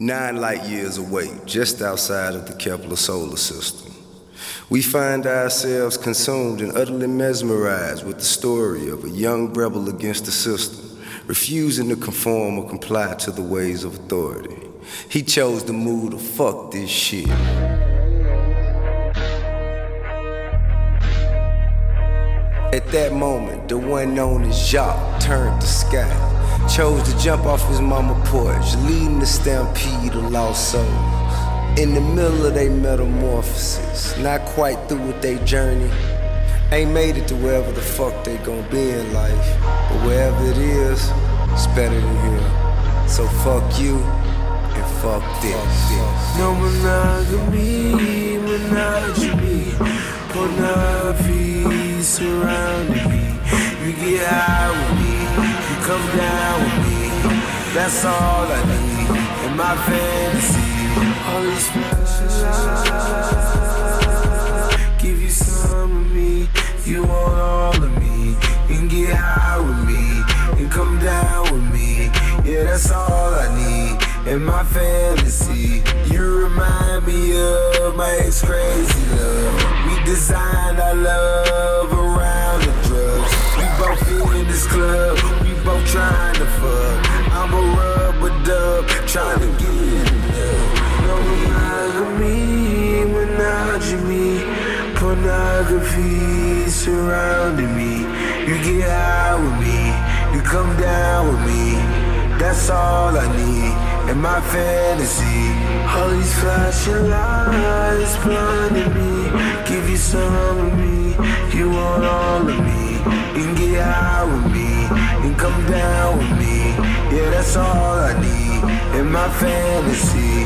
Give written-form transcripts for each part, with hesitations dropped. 9 light years away, just outside of the Kepler solar system, we find ourselves consumed and utterly mesmerized with the story of a young rebel against the system, refusing to conform or comply to the ways of authority. He chose the mood of fuck this shit. At that moment, the one known as Jacques turned to Sky. Chose to jump off his mama porch, leading the stampede of lost souls. In the middle of their metamorphosis, not quite through with their journey. Ain't made it to wherever the fuck they gon' be in life. But wherever it is, it's better than here. So fuck you, and fuck this. No monogamy, monogamy. Pornography surrounding me. You get high with me. Come down with me, that's all I need in my fantasy. Holy Spirit, give you some of me, you want all of me. You can get high with me, and come down with me. Yeah, that's all I need in my fantasy. You remind me of my ex-crazy love. We designed our love around the drugs. We both fit in this club. Both trying to fuck. I'm a rubber dub, trying to get in love. No monogamy, monogamy. Pornography surrounding me. You get high with me, you come down with me. That's all I need in my fantasy. All these flashing lights blinding me. Give you some of me, you want all of me. You can get high with me. And come down with me, yeah, that's all I need in my fantasy.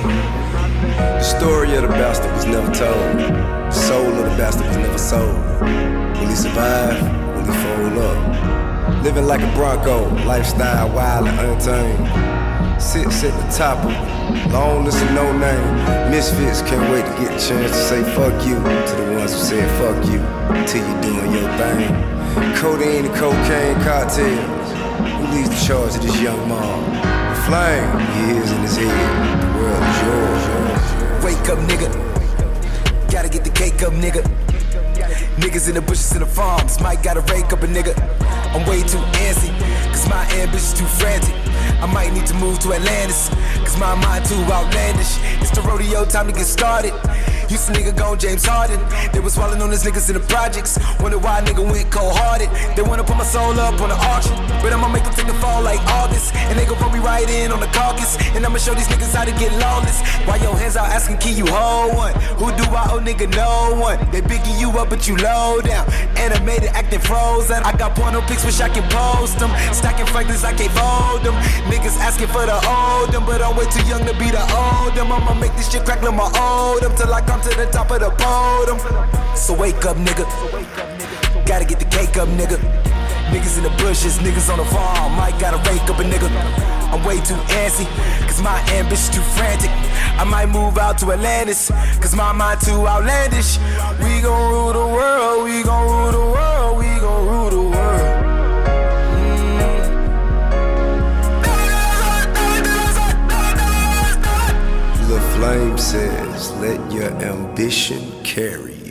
The story of the bastard was never told. The soul of the bastard was never sold. Will he survive? Will he fold up? Living like a Bronco, lifestyle wild and untamed. Sits at the top of it, loneless and no name. Misfits can't wait to get a chance to say fuck you to the ones who said fuck you till you doing your thing. Codeine and cocaine cocktails. Who leads the charge of this young mom? The flame he is in his head. The world is yours. Wake up, nigga. Gotta get the cake up, nigga. Niggas in the bushes and the farms. Might gotta rake up a nigga. I'm way too antsy, cause my ambition's too frantic. I might need to move to Atlantis, cause my mind too outlandish. It's the rodeo, time to get started. Used to nigga gone James Harden. They was wildin' on these niggas in the projects. Wonder why a nigga went cold-hearted. They wanna put my soul up on the auction, but I'ma make them take the fall like August. And they gon' put me right in on the caucus. And I'ma show these niggas how to get lawless. Why your hands out asking, can you hold one? Who do I owe, nigga? No one. They bigging you up, but you low down. Animated, acting frozen. I got porno pics, wish I could post them. Stacking Franklins, I can't fold them. Niggas asking for the old them, but I'm way too young to be the old them. I'ma make this shit crack like my old them till I come to the top of the podium. So wake up, nigga. Gotta get the cake up, nigga. Niggas in the bushes, niggas on the farm. Might gotta rake up a nigga. I'm way too antsy, cause my ambition's too frantic. I might move out to Atlantis, cause my mind too outlandish. We gon' rule the world, we gon' rule the world, we gon' rule the world. The flame says, let your ambition carry you.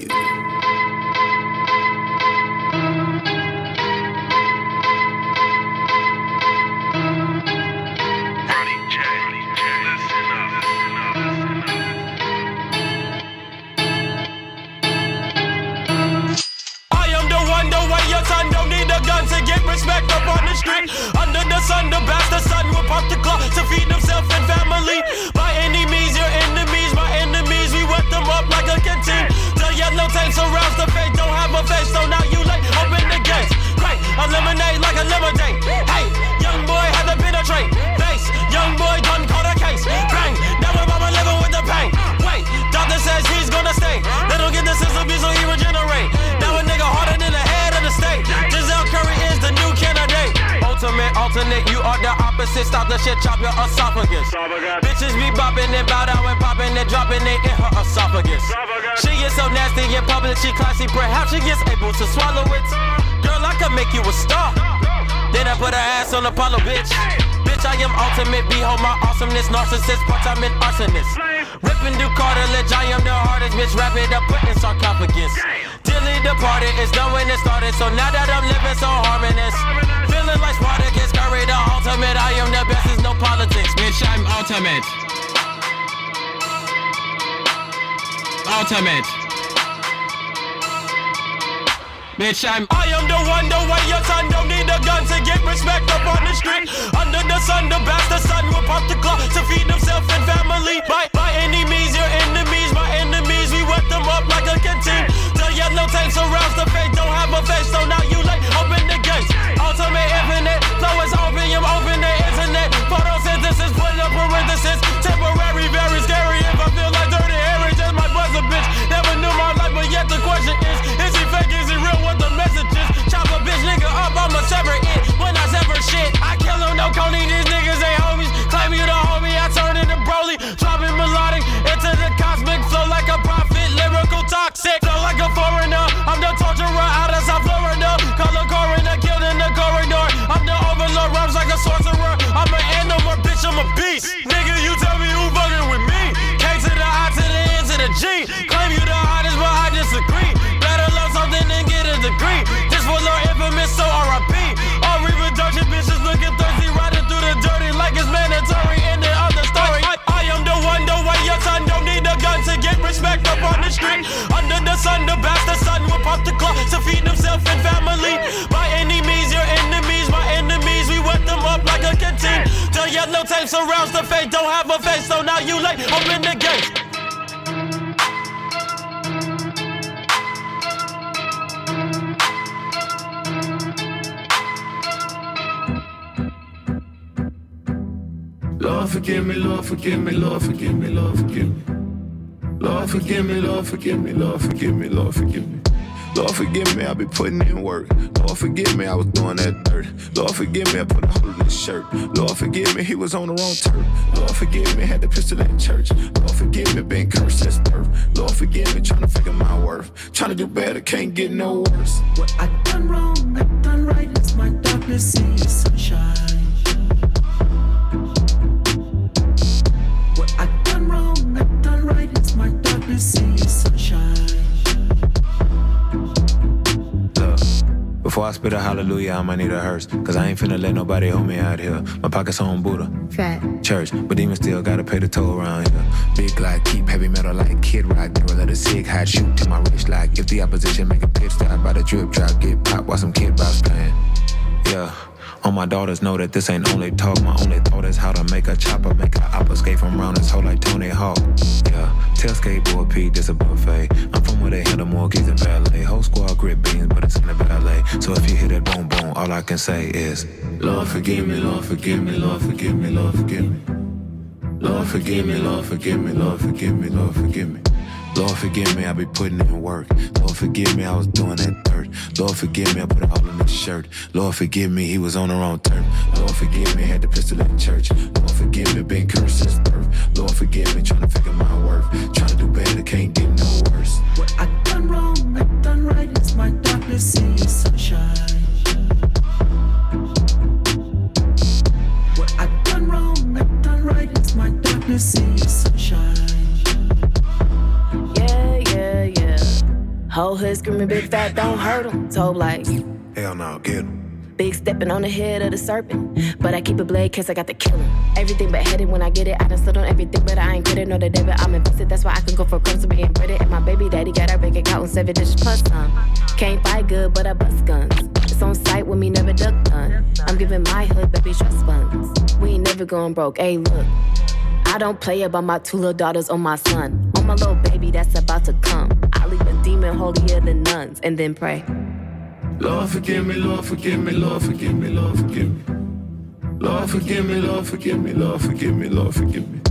Respect up on the street. Under the sun, the bastard son will pop the clock to feed himself and family. By any means, your enemies, my enemies, we wet them up like a canteen. The yellow tank surrounds the face, don't have a face, so now you like open the gates. Great, eliminate like a lemonade. Hey, young boy had to penetrate. Face, young boy done caught a case. Bang, now my mama living with the pain. Wait, doctor says he's gonna stay. They don't get the system abuse, so he regenerate. Now a nigga harder than the head of the state. Denzel Curry is the new candidate. Ultimate alternate, you are the opposite. Stop the shit, chop your esophagus. Bitches be bopping and bow down and popping and dropping it in her esophagus. She is so nasty in public, she classy. Perhaps she is able to swallow it. Girl, I could make you a star. Then I put her ass on Apollo, bitch. Bitch, I am ultimate. ultimate, behold my awesomeness. Narcissist, part-time and arsonist. Ripping through cartilage, I am the hardest bitch. Wrap it up, put in sarcophagus. Dilly departed, it's done when it started. So now that I'm living so harmonious, feeling like Spartacus, Curry the ultimate. I am the best, there's no politics. Bitch, I'm ultimate. Ultimate. Bitch, I am the one, the way your son don't need a gun to get respect up on the street. Under the sun, the bastard son will pop the clock to feed himself and family. By any means, your enemies, my enemies, we wet them up like a canteen. The yellow tank surrounds the face, don't have a face, so now you like open the gates. Ultimate infinite, flow is opium, open the internet. Photosynthesis, put up parenthesis, temporary, very scary. If I feel like dirty hairy, just my brother, bitch. Never knew my life, but yet the question is he fake, is he real? What the messages? Chop a bitch nigga up, I'ma sever it. When I sever shit, I kill him, no Cody. These niggas ain't homies. Claim you the homie, I turn into Broly. Dropping melodic into the cosmic flow like a prophet. Lyrical toxic, flow like a foreigner. I'm the torturer out of South Florida. Color coroner, killed in the corridor. I'm the overlord, rhymes like a sorcerer. I'm an animal, bitch, I'm a beast. Nigga, you tell me who fucking with me. K to the I to the N to the G. Claim you the hottest, but I disagree. Better love something than get a degree. This was our infamous, so R.I.P. All reproduction bitches looking thirsty, riding through the dirty like it's mandatory. Ending of the story. I am the one, the way your son don't need a gun to get respect up on the street. Under the sun, the bastard son will pop the clock to feed himself and family. By any means, your enemies, my enemies, we wet them up like a canteen. The yellow tape surrounds the face, don't have a face, so now you late. Open the gates. Lord forgive me, Lord forgive me, Lord forgive me, Lord forgive me. Lord forgive me, Lord forgive me, Lord forgive me, Lord forgive me. Lord forgive me, I be putting in work. Lord forgive me, I was doing that dirt. Lord forgive me, I put a hole in his shirt. Lord forgive me, he was on the wrong turf. Lord forgive me, had the pistol in church. Lord forgive me, been cursed as birth. Lord forgive me, trying to figure my worth. Trying to do better, can't get no worse. What I done wrong, I done right. It's my darkness in your sunshine. See sunshine. Look, before I spit a hallelujah, I might need a hearse. Cause I ain't finna let nobody hold me out here. My pockets on Buddha. Fat. Church, but demons still gotta pay the toll around here. Big like keep heavy metal like Kid Rock. Girl, let a cig high shoot to my wrist like. If the opposition make a pitch stop by the drip drop, get pop while some Kid Rock's playing. Yeah. All my daughters know that this ain't only talk. My only thought is how to make a chopper, make a opera skate from round this hole like Tony Hawk. Yeah, tell skateboard Pete this a buffet. I'm from where they handle more keys than ballet. Whole squad grip beans, but it's in the ballet. So if you hear that boom boom, all I can say is Lord forgive me, Lord forgive me, Lord forgive me, Lord forgive me. Lord forgive me, Lord forgive me, Lord forgive me, Lord forgive me. Lord forgive me, I be putting in work. Lord forgive me, I was doing that dirt. Lord forgive me, I put a hole in his shirt. Lord forgive me, he was on the wrong turf. Lord forgive me, had the pistol in church. Lord forgive me, been cursed since birth. Lord forgive me, trying to figure my worth. Trying to do better, can't get no worse. What I done wrong, I done right. It's my darkness in your sunshine. What I done wrong, I done right. It's my darkness in your sunshine. Yeah. Whole hood screaming, big fat, don't hurt him. Told like, hell no, get him. Big stepping on the head of the serpent. But I keep a blade, cause I got to kill him. Everything but headed when I get it. I done slid on everything, but I ain't get it. No, the debit, I'm invested. That's why I can go for crumbs to being breaded. And my baby daddy got our bank account on 7 digits plus some. Can't fight good, but I bust guns. It's on sight with me, never duck done. I'm giving my hood, baby, trust funds. We ain't never going broke, ayy, look. I don't play about my 2 little daughters on my son. On my little baby that's about to come. I leave a demon holier than nuns and then pray. Lord forgive me, Lord forgive me, Lord forgive me, Lord forgive me. Lord forgive me, Lord forgive me, Lord forgive me, Lord forgive me.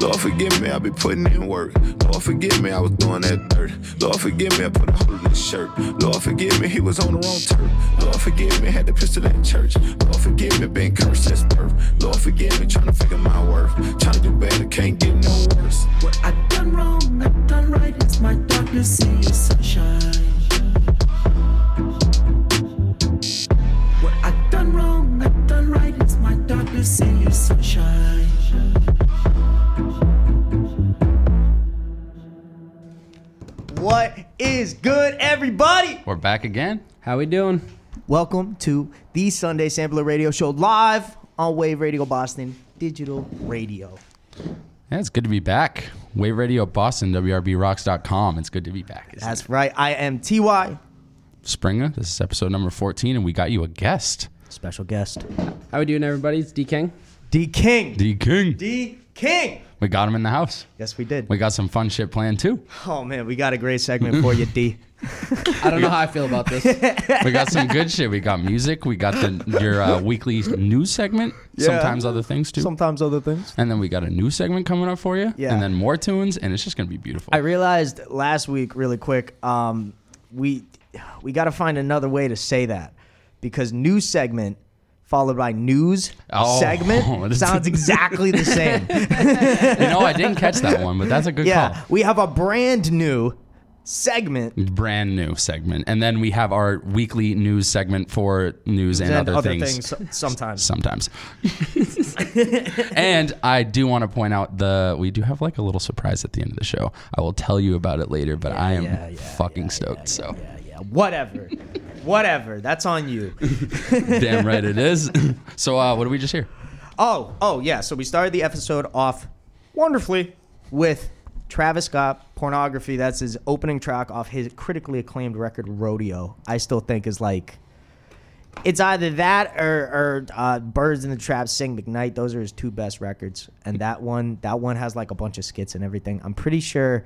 Lord forgive me, I be putting in work. Lord forgive me, I was doing that dirt. Lord forgive me, I put a hole in his shirt. Lord forgive me, he was on the wrong turf. Lord forgive me, had the pistol in church. Lord forgive me, been cursed since birth. Lord forgive me, trying to figure my worth. Trying to do better, can't get no worse. What I done wrong, I done right. It's my darkness in your sunshine. What I done wrong, I done right. It's my darkness in your sunshine. is good, everybody? We're back again. How we doing? Welcome to the Sunday Sampler Radio Show, live on Wave Radio Boston Digital Radio. Yeah, it's good to be back. Wave Radio Boston, WRBRocks.com. It's good to be back. That's right. I am T.Y. Springer. This is episode number 14, and we got you a guest. Special guest. How we doing, everybody? It's DKing. We got him in the house. Yes, we did. We got some fun shit planned, too. Oh, man. We got a great segment for you, D. I don't know how I feel about this. We got some good shit. We got music. We got your weekly news segment. Yeah. Sometimes other things, too. Sometimes other things. And then we got a new segment coming up for you. Yeah. And then more tunes. And it's just going to be beautiful. I realized last week, really quick, we got to find another way to say that. Because news segment followed by news segment sounds exactly the same. You know, I didn't catch that one, but that's a good call. Yeah, we have a brand new segment. And then we have our weekly news segment for news and other things. Sometimes. And I do want to point out we do have like a little surprise at the end of the show. I will tell you about it later, but I am fucking stoked. Whatever. That's on you. Damn right it is. So what did we just hear? Oh yeah. So we started the episode off wonderfully with Travis Scott, Pornography. That's his opening track off his critically acclaimed record, Rodeo. I still think is like, it's either that or Birds in the Trap, Sing McKnight. Those are his two best records. And that one has like a bunch of skits and everything. I'm pretty sure,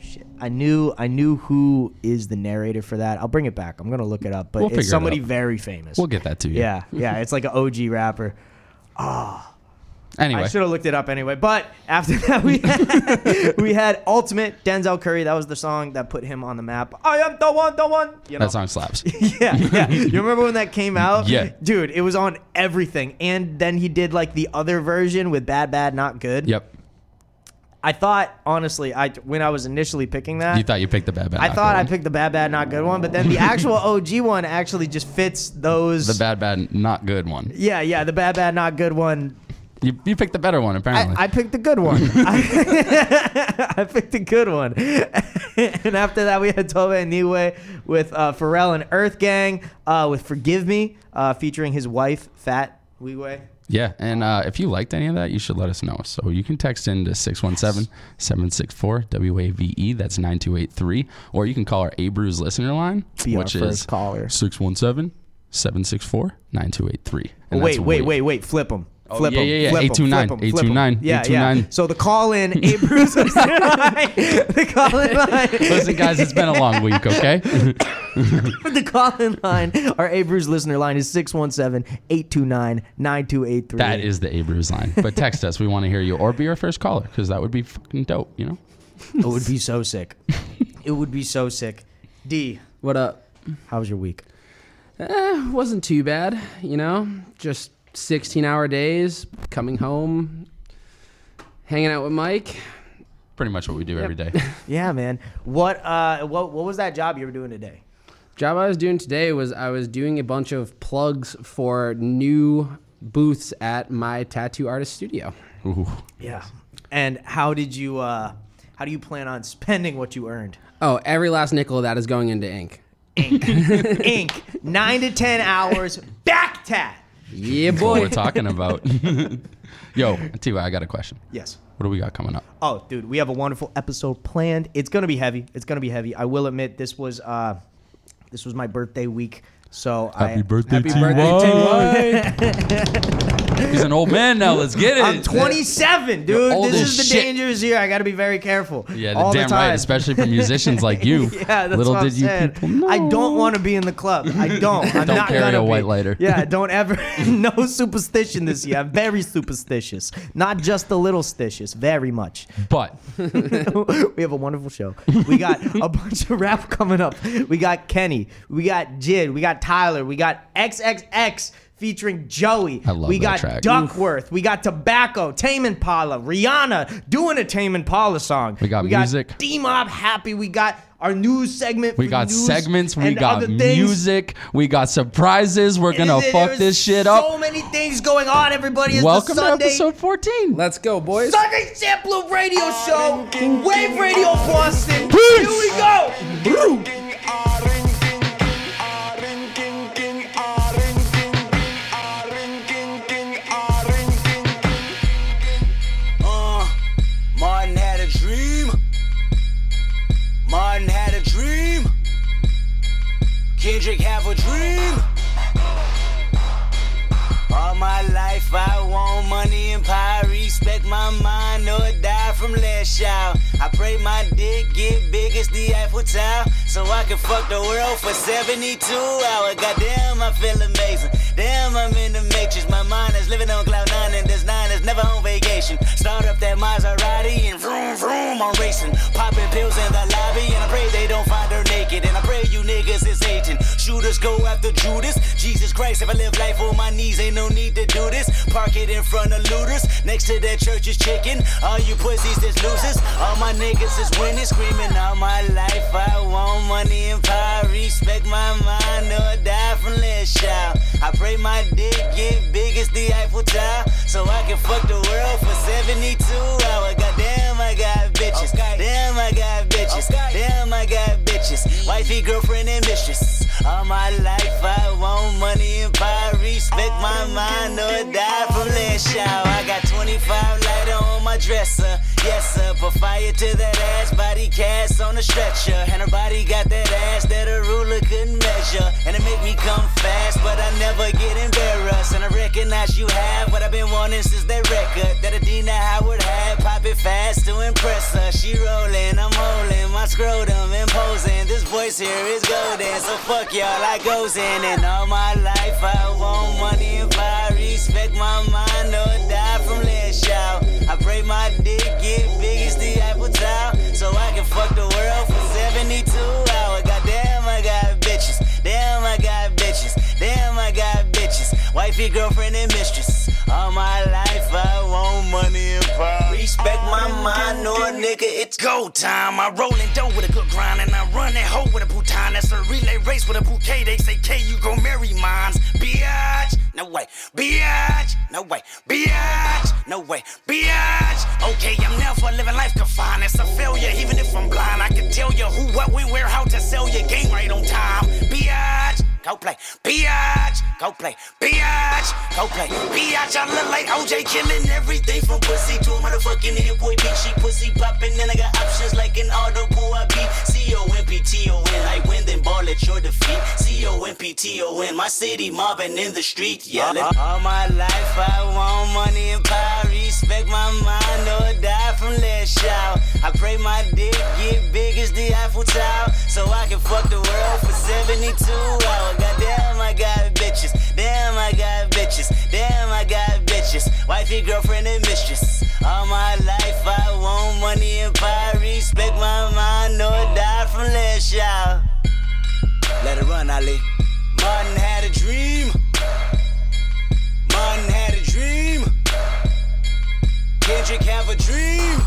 shit. I knew who is the narrator for that. I'll bring it back. I'm gonna look it up, but it's somebody very famous. We'll get that to you. Yeah. It's like an OG rapper. Anyway, I should have looked it up anyway. But after that, we had Ultimate, Denzel Curry. That was the song that put him on the map. I am the one. You know? That song slaps. yeah. You remember when that came out? Yeah, dude, it was on everything. And then he did like the other version with Bad, Not Good. Yep. I thought, honestly, when I was initially picking that... You thought you picked the Bad, Bad, Not Good one? I thought I picked the Bad, Bad, Not Good one, but then the actual OG one actually just fits those... The Bad, Bad, Not Good one. Yeah, the Bad, Bad, Not Good one. You picked the better one, apparently. I picked the good one. I picked the good one. And after that, we had Tove and Niwe with Pharrell and Earth Gang with Forgive Me, featuring his wife, Fat Niwe. Yeah, and if you liked any of that, you should let us know. So you can text in to 617-764-WAVE. That's 9283. Or you can call our A Brews listener line, which is 617-764-9283. Wait. Flip them. Flip 829. Yeah. So the call in, A Brews listener line. The call in line. Listen, guys, it's been a long week, okay? The call in line, our A Brews listener line is 617-829-9283. That is the A Brews line. But text us. We want to hear you or be our first caller because that would be fucking dope, you know? It would be so sick. D, what up? How was your week? Wasn't too bad, you know? Just 16-hour days, coming home, hanging out with Mike. Pretty much what we do every day. Yeah, man. What was that job you were doing today? Job I was doing today was I was doing a bunch of plugs for new booths at my tattoo artist studio. Ooh. Yeah. And how do you plan on spending what you earned? Oh, every last nickel of that is going into ink. 9 to 10 hours back tat. Yeah, boy. What we're talking about. Yo, T.Y., I got a question. Yes. What do we got coming up? Oh, dude, we have a wonderful episode planned. It's going to be heavy. I will admit this was my birthday week. So Happy birthday, T.Y. He's an old man now. Let's get it. I'm 27, dude. This is the dangerous year. I got to be very careful. Yeah, all damn the time. Right, especially for musicians like you. Yeah, that's little what did I'm you saying. People know. I don't want to be in the club. I don't. I'm don't not carry gonna a white be. Lighter. Yeah, don't ever. No superstition this year. I'm very superstitious. Not just a little stitious. Very much. But we have a wonderful show. We got a bunch of rap coming up. We got Kenny. We got Jid. We got Tyler, we got XXX featuring Joey. I love that track. We got Duckworth. Oof. We got Tobacco, Tame Impala, Rihanna doing a Tame Impala song. We got D-Mob Happy. We got our news segment. We got segments. We got music. We got surprises. We're going to fuck this shit up. So many things going on, everybody. It's welcome to episode 14. Let's go, boys. Sunday Sampler Radio Show. Wave Radio Boston. Peace. Here we go. Brew. Martin had a dream. Kendrick have a dream. All my life I want money and power. Respect my mind or die from last child. I pray my dick get big as the Eiffel Tower, so I can fuck the world for 72 hours. Goddamn, I feel amazing. Damn, I'm in the matrix. My mind is living on cloud nine, and this nine is never on vacation. Start up that Maserati and vroom, vroom, I'm racing. Popping pills in the lobby, and I pray they don't find her naked. And I pray you niggas is hating. Shooters go after Judas. Jesus Christ, if I live life on my knees, ain't no need to do this. Park it in front of looters. Next to that church is chicken. All you pussies is losers. All my niggas is winning. Screaming all my life, I want money and power. Respect my mind or die from last child. I pray my dick get big as the Eiffel Tower, so I can fuck the world for 72 hours. Goddamn, I got bitches. Okay. Damn, I got bitches. Okay. Damn, I got bitches. Wifey, girlfriend, and mistress. All my life, I want money and power. Respect my mind or die from last shower. I got 25 lighter on my dresser. Yes, sir. Put fire to that ass. Body cast on a stretcher. And her body got that ass that a ruler couldn't measure. And it make me come fast, but I never get embarrassed. And I recognize you have what I've been wanting since that record that Adina Howard had. Pop it fast to impress her. She rolling, I'm holding my scrotum, imposing. This voice here is golden, so fuck y'all, I goes in. And all my life I want money and power. Respect my mind or die from last shout. I pray my dick get big as the Eiffel Tower, so I can fuck the world for 72 hours. Goddamn, I got bitches. Damn, I got bitches. Damn, I got bitches. Wifey, girlfriend, and mistress. All my life, I want money and power. Respect my mind, no nigga, it's go time. I rollin' dough with a good grind, and I run that hoe with a bouton. That's a relay race with a bouquet. They say, K, you gon' marry mines. Biatch, no way. Biatch, no way. Biatch, no way. Biatch. Okay, I'm never living life confined. It's a failure, even if I'm blind. I can tell you who, what, when, where, how to sell your game right on time. Biatch. Go play, biatch, go play, biatch, go play, biatch. I look like OJ killing everything from pussy to a motherfucking hit boy bitch. She pussy popping and I got options like an audible. I be C-O-M-P-T-O-N, like win then ball at your defeat. C-O-M-P-T-O-N, my city mobbing in the street yelling. All my life I want money and power. Respect my mind or die from last shout. I pray my dick get big as the Eiffel Tower, so I can fuck the world for 72 hours. Goddamn, I got bitches. Damn, I got bitches. Damn, I got bitches. Wifey, girlfriend, and mistress. All my life, I want money and power. Respect my mind or die from last shout. Let it run, Ali. Martin had a dream. Martin had a dream. Kendrick have a dream.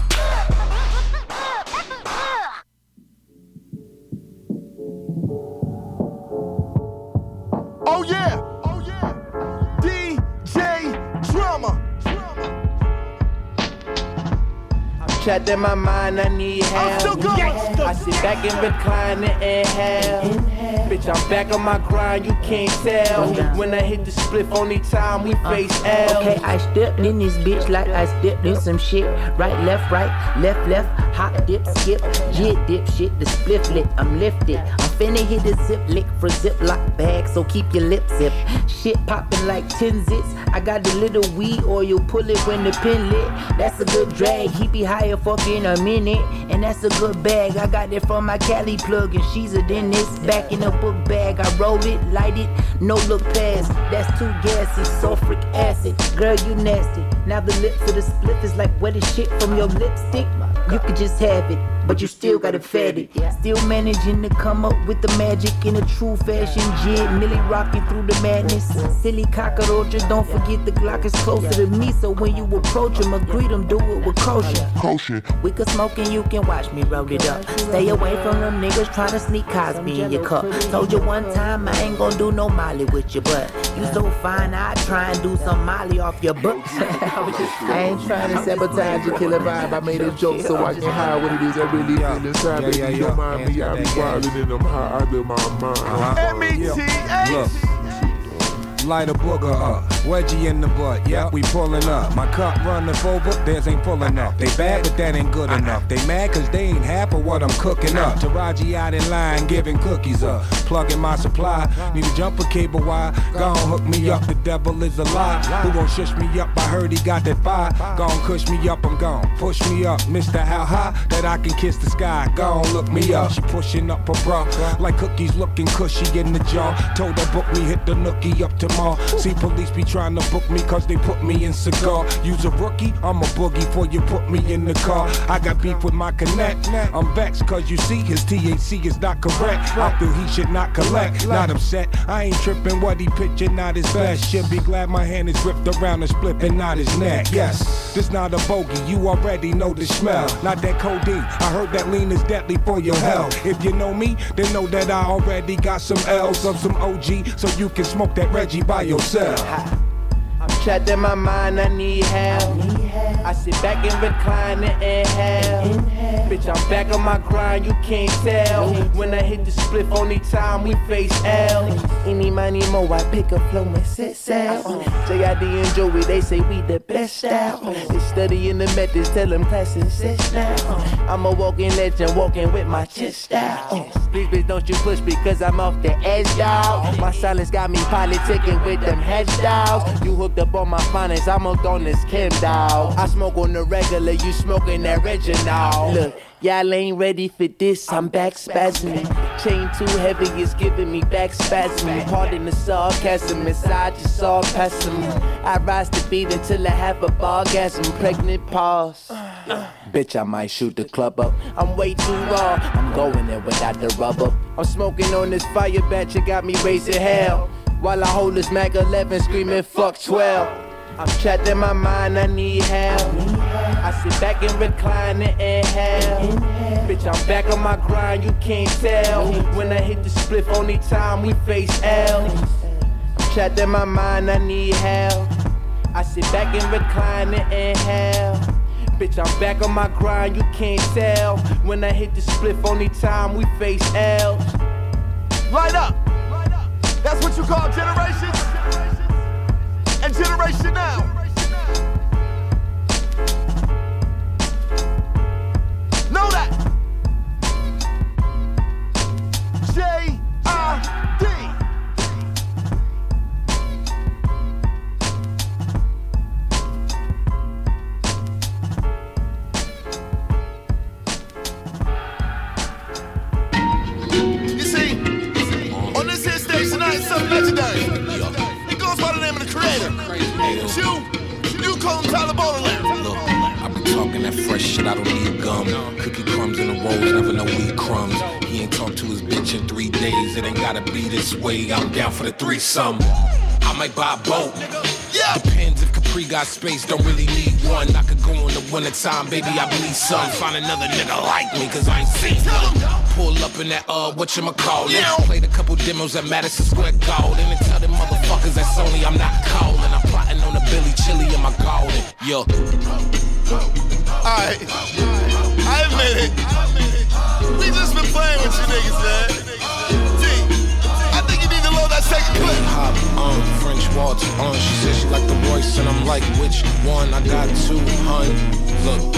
Oh yeah, oh yeah, DJ Drama. Shut in my mind, I need help. I sit back and recline and inhale. Bitch, I'm back on my grind, you can't tell. When I hit the spliff, only time we face L. Okay, I stepped in this bitch like I stepped in some shit. Right, left, left. Hop, dip, skip, jig, dip, shit. The spliff lit, I'm lifted. I'm finna hit the zip lick for Ziploc bag, so keep your lips zip. Shit popping like 10 zits. I got the little weed oil, pull it when the pin lit. That's a good drag, he be high fucking a minute, and that's a good bag. I got it from my Cali plug, and she's a dentist. Back in a book bag, I roll it, light it, no look past. That's too gassy, sulfuric acid. Girl, you nasty. Now the lip for the split is like wet as shit from your lipstick. You could just have it, but you still gotta fed it. Still managing to come up with the magic in a true fashion jig. Millie rocking through the madness. Silly cockroaches, don't forget the Glock is closer to me. So when you approach him or greet him, do it with caution. We could smoke and you can watch me roll it up. Stay away from them niggas trying to sneak Cosby in your cup. Told you one time I ain't gonna do no molly with your butt. You so fine, I try and do some molly off your butt. I ain't trying to sabotage your killer vibe. I made a joke so I can hide what it is I really feel inside. Baby, don't mind me, I be wildin' and I'm high out of my mind. M-E-T-H. Light a booger up, wedgie in the butt, yep, we pullin' up. My cup runnin' over, theirs ain't full enough. They bad, but that ain't good enough. They mad cause they ain't half of what I'm cooking up. Taraji out in line, giving cookies up. Plugging my supply, need a jumper cable wire. Gon' hook me up, the devil is a lie. Who won't shush me up, I heard he got that fire. Gon' cush me up, I'm gone. Push me up, Mr. How High, that I can kiss the sky. Gon' look me up, she pushing up her bra. Like cookies looking cushy in the jar. Told her book me, hit the nookie up tomorrow. See police be trying to book me cause they put me in cigar. Use a rookie, I'm a boogie before you put me in the car. I got beef with my connect, I'm vexed cause you see his THC is not correct. I feel he should not collect, not upset. I ain't tripping what he pitching, not his best. Should be glad my hand is ripped around and split and not his neck. Yes, this not a bogey, you already know the smell. Not that codeine, I heard that lean is deadly for your health. If you know me, then know that I already got some L's of some OG, so you can smoke that Reggie by yourself. I'm trapped in my mind, I need help. I sit back and recline and inhale. Bitch, I'm back on my grind, you can't tell. When I hit the spliff, only time we face L. Any money more, I pick a flow and sit south. J.I.D. and Joey, they say we the best out. They studying the methods, tell them classes sit down. I'm a walking legend, walking with my chest out. Please, bitch, don't you push because I'm off the edge, dog. My silence got me politicking with them hedge dogs. You hooked up on my finance, I'm hooked on this Kim, dog. I smoke on the regular, you smoking that Reginald. Look, y'all ain't ready for this, I'm back spasming. Chain too heavy is giving me back spasming. Pardon the sarcasm, inside just all pessimism. I rise to beat until I have a bargasm. Pregnant pause. Bitch, I might shoot the club up. I'm way too raw, I'm going in without the rubber. I'm smoking on this fire batch, it got me raising hell. While I hold this Mac 11 screaming fuck 12. I'm trapped in my mind, I need help. I sit back and recline and inhale. Bitch, I'm back on my grind, you can't tell. When I hit the spliff, only time we face L. I'm trapped in my mind, I need help. I sit back and recline and inhale. Bitch, I'm back on my grind, you can't tell. When I hit the spliff, only time we face L. Light up! That's what you call generations? And Generation Now. Know that. J.I.D. You see, on this here stage tonight is something legendary. By the name of the Creator. You call him Tyler. Look, I've been talking that fresh shit, I don't need gum. Cookie crumbs in the rolls, never know weed crumbs. He ain't talked to his bitch in 3 days. It ain't gotta be this way, I'm down for the threesome. I might buy a boat. Depends if Capri got space, don't really need one. I could go in the wintertime, baby, I bleed some. Find another nigga like me, cause I ain't seen none. Pull up in that, whatchamacallit. Played a couple demos at Madison Square Garden. And tell them motherfuckers that's only I'm not calling. I'm plotting on the Billy Chili in my garden. Yo. Alright. I admit it. We just been playing with you niggas, man. French waltz on. She said she like the voice, and I'm like, which one? I got two, hun. Look,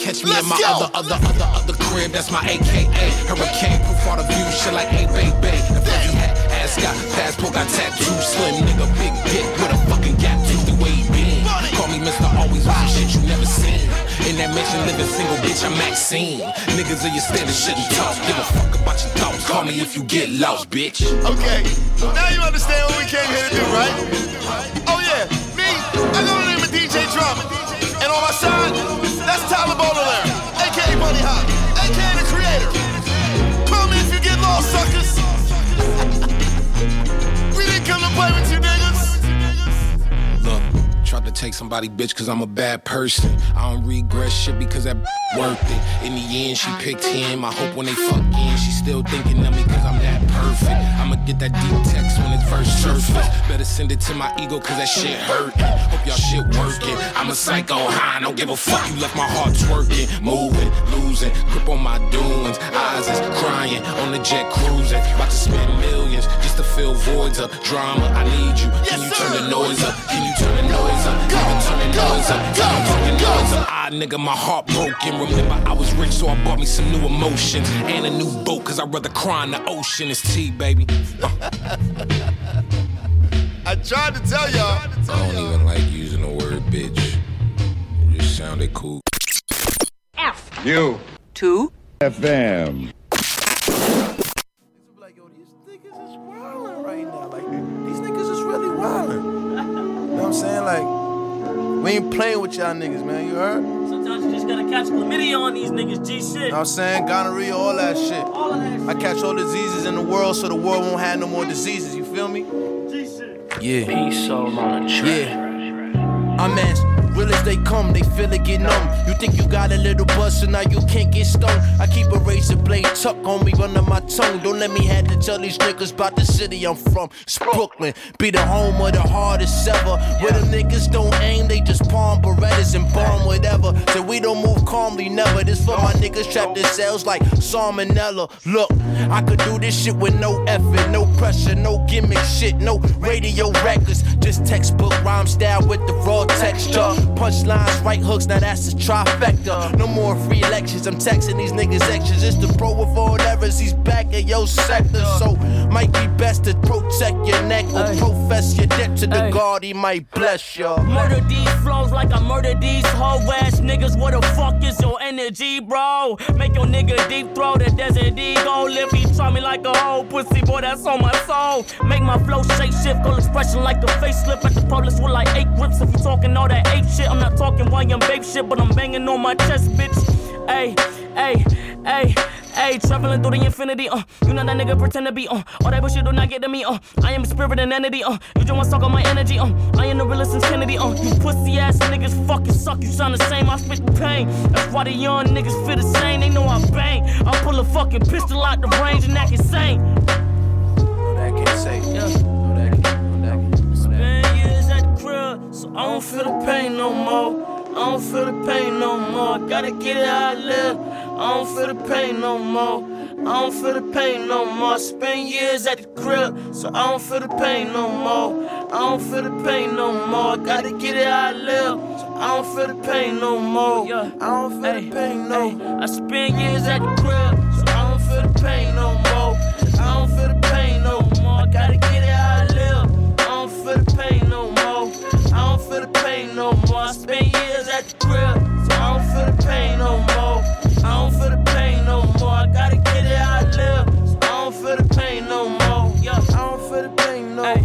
catch me at my other crib. That's my AKA Hurricane proof all the view. Shit like, hey baby, if you had ass got passport, got tattoo, slim nigga, big dick with a fucking gap tooth. The way he been, call me Mr. Always with shit you never seen. In that mansion living single, bitch, I'm Maxine. Niggas are your standard, shouldn't talk. Give a fuck about your thoughts. Call me if you get lost, bitch. Okay, now you understand what we came here to do, right? Oh yeah, me, I take somebody, bitch, cause I'm a bad person. I don't regret shit because that worth it. In the end, she picked him. I hope when they fuck in, she's still thinking of me cause I'm that perfect. I'ma get that deep text when it's first surface. Better send it to my ego cause that shit hurting. Hope y'all shit working. I'm a psycho high, don't give a fuck. You left my heart twerking, moving, losing. Grip on my doings, eyes is crying. On the jet cruising, about to spend millions just to fill voids of drama. I need you, can you turn the noise up? Can you turn the noise up? Can you turn the noise up? Can you turn the noise up? Ah, nigga, my heart broken. Remember, I was rich, so I bought me some new emotions and a new boat, cause I'd rather cry in the ocean. It's T, baby. I tried to tell y'all. I don't even like using the word bitch. It just sounded cool. F. You. 2. FM. Like, yo, these niggas is wildin' right now. Like, these niggas is really wildin'. You know what I'm saying? Like, we ain't playing with y'all niggas, man. You heard? Sometimes you just gotta catch chlamydia on these niggas, G shit. You know what I'm saying? Gonorrhea, all that shit. All of that shit. I catch all diseases in the world so the world won't have no more diseases. You feel me? G shit. Yeah. Be so much. Yeah. I'm as real as they come, they feel it get numb. You think you got a little buzz, so now you can't get stung. I keep a razor blade tucked on me, under my tongue. Don't let me have to tell these niggas about the city I'm from. It's Brooklyn, be the home of the hardest ever. Where them niggas don't aim, they just palm Berettas and bomb whatever. So we don't move calmly, never. This for my niggas trapped in cells like salmonella. Look, I could do this shit with no effort, no pressure, no gimmick shit, no radio records. Just textbook rhyme style with the raw texture, punchlines, right hooks, now that's a trifecta. No more free lectures, I'm texting these niggas extras. It's the pro of all errors, he's back in your sector. So, might be best to protect your neck or profess your debt to the guard, he might bless y'all. Murder these flows like I murder these whole ass niggas. What the fuck is your energy, bro? Make your nigga deep throw the desert eagle. If he try me like a whole pussy, boy, that's on my soul. Make my flow shape shift, call expression like the facelift. At the public with like 8 grips if you talk. Talking all that ape shit, I'm not talking while I'm babe shit, but I'm banging on my chest, bitch. Ay, ay, ay, ay, traveling through the infinity, you know that nigga pretend to be, all that bullshit do not get to me, I am spirit and entity, you just wanna suck on my energy, I am the realest since Kennedy, you pussy ass niggas fucking suck, you sound the same, I spit the pain, that's why the young niggas feel the same, they know I bang, I pull a fucking pistol out the range and act insane. No, that can't say, yeah. So I don't feel the pain no more. I don't feel the pain no more. I gotta get it how I live. I don't feel the pain no more. I don't feel the pain no more. I spend years at the crib, so I don't feel the pain no more. I don't feel the pain no more. I gotta get it how I live. So I don't feel the pain no more. I don't feel the pain no more. I spend years at the crib, so I don't feel the pain no more. I don't feel the pain no more. I gotta get it how I live. I don't feel the pain no more. I don't feel the pain no more. I spent years at the crib, so I don't feel the pain no more. I don't feel the pain no more. I gotta get it how I live, so I don't feel the pain no more. Yeah, I don't feel the pain no more.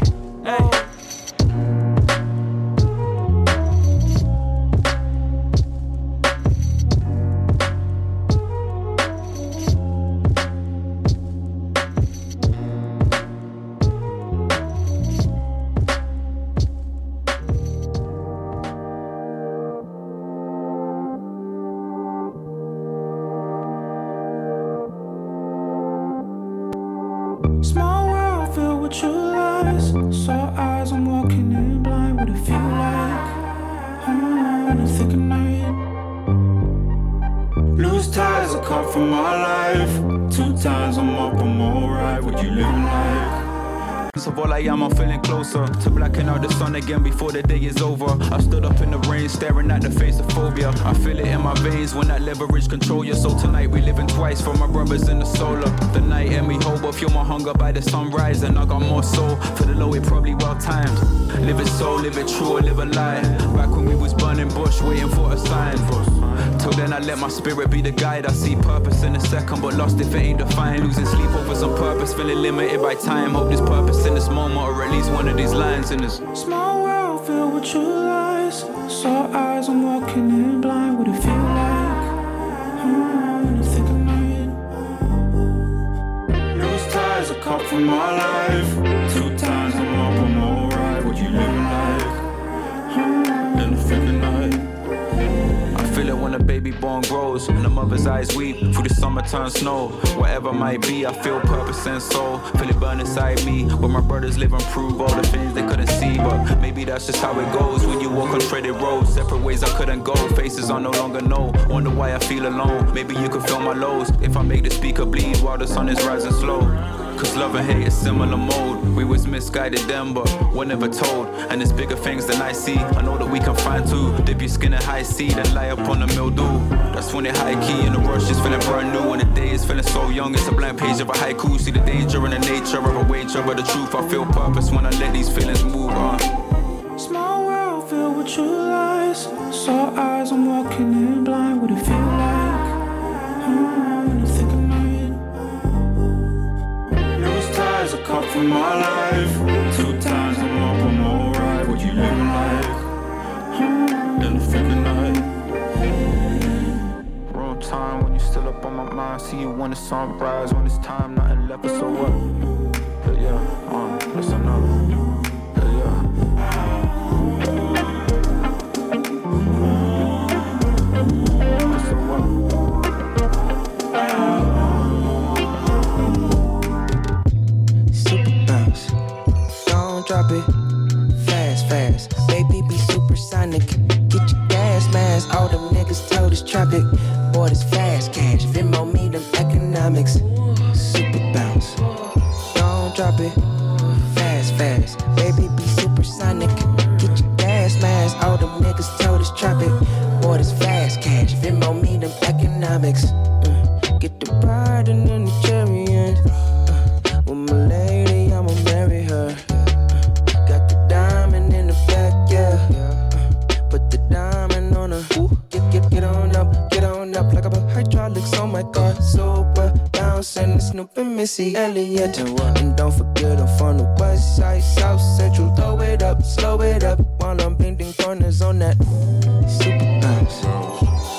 I'm feeling closer to blacking out the sun again before the day is over. I stood up in the rain staring at the face of phobia. I feel it in my veins when that leverage control you. So tonight we living twice for my brothers in the solar. The night and we hope I feel my hunger by the sunrise. And I got more soul for the low, it probably well timed. Live it so, live it true or live a lie. Back when we was burning bush waiting for a sign. Till then I let my spirit be the guide. I see purpose in a second but lost if it ain't defined. Losing sleep over some purpose, feeling limited by time. Hope there's purpose in this moment, or at least one of these lines in this small world filled with true lies. Saw eyes, I'm walking in blind. What it feel like? I think I might lose ties. I caught from my life. 2 times I'm up, I'm alright. What you living like? the baby born grows, and the mother's eyes weep through the summertime snow. Whatever might be, I feel purpose and soul. Feel it burn inside me. Where my brothers live and prove all the things they couldn't see. But maybe that's just how it goes when you walk on treaded roads. Separate ways I couldn't go. Faces I no longer know. Wonder why I feel alone. Maybe you could feel my lows if I make the speaker bleed while the sun is rising slow. Cause love and hate is similar mode. We was misguided then, but we're never told. And there's bigger things than I see. I know that we can find too. Dip your skin in high seed and lie up on the mildew. That's when it high key and the rush is feeling brand new. And the day is feeling so young. It's a blank page of a haiku. See the danger and the nature of a wager of the truth. I feel purpose when I let these feelings move on. Small world filled with true lies. Saw eyes, I'm walking in blind. What it feel like? I cut for my life. 2 times I'm up, I'm alright. What you living like? In the freaking night. Wrong time when you still up on my mind. See you when the sunrise. When it's time, nothing left but so what? But yeah, listen up. Drop it fast, baby be supersonic. Get your gas mask, all them niggas told us trap it. Boy, this fast cash, Venmo me them economics. Super bounce, don't drop it fast, baby be supersonic. Get your gas mask, all them niggas told us trap it. Boy, this fast cash, Venmo me them economics. Get the pride and then the cherry in. With my lady, I'ma marry her. And Snoop and Missy Elliott. And don't forget I'm from the west side, south central. Throw it up, slow it up while I'm bending corners on that super bounce.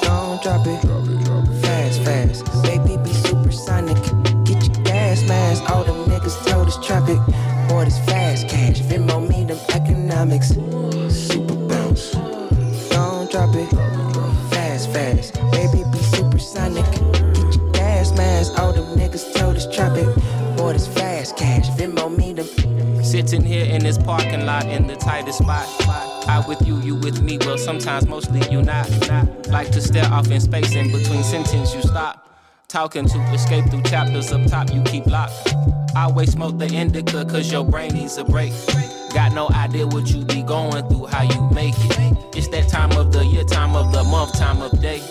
Don't drop it, fast. Baby be supersonic. Get your gas mask. All them niggas told us trap it. Boy, this fast cash. Venmo me them economics. Super bounce. Don't drop it, fast. Baby be supersonic. All them niggas told us trap it. Boy, this fast cash, Venmo me them. Sitting here in this parking lot in the tightest spot. I with you, you with me, well sometimes mostly you not. Like to stare off in space in between sentences you stop. Talking to escape through chapters up top you keep locked. I always smoke the indica cause your brain needs a break. Got no idea what you be going through, how you make it. It's that time of the year, time of the month, time of day.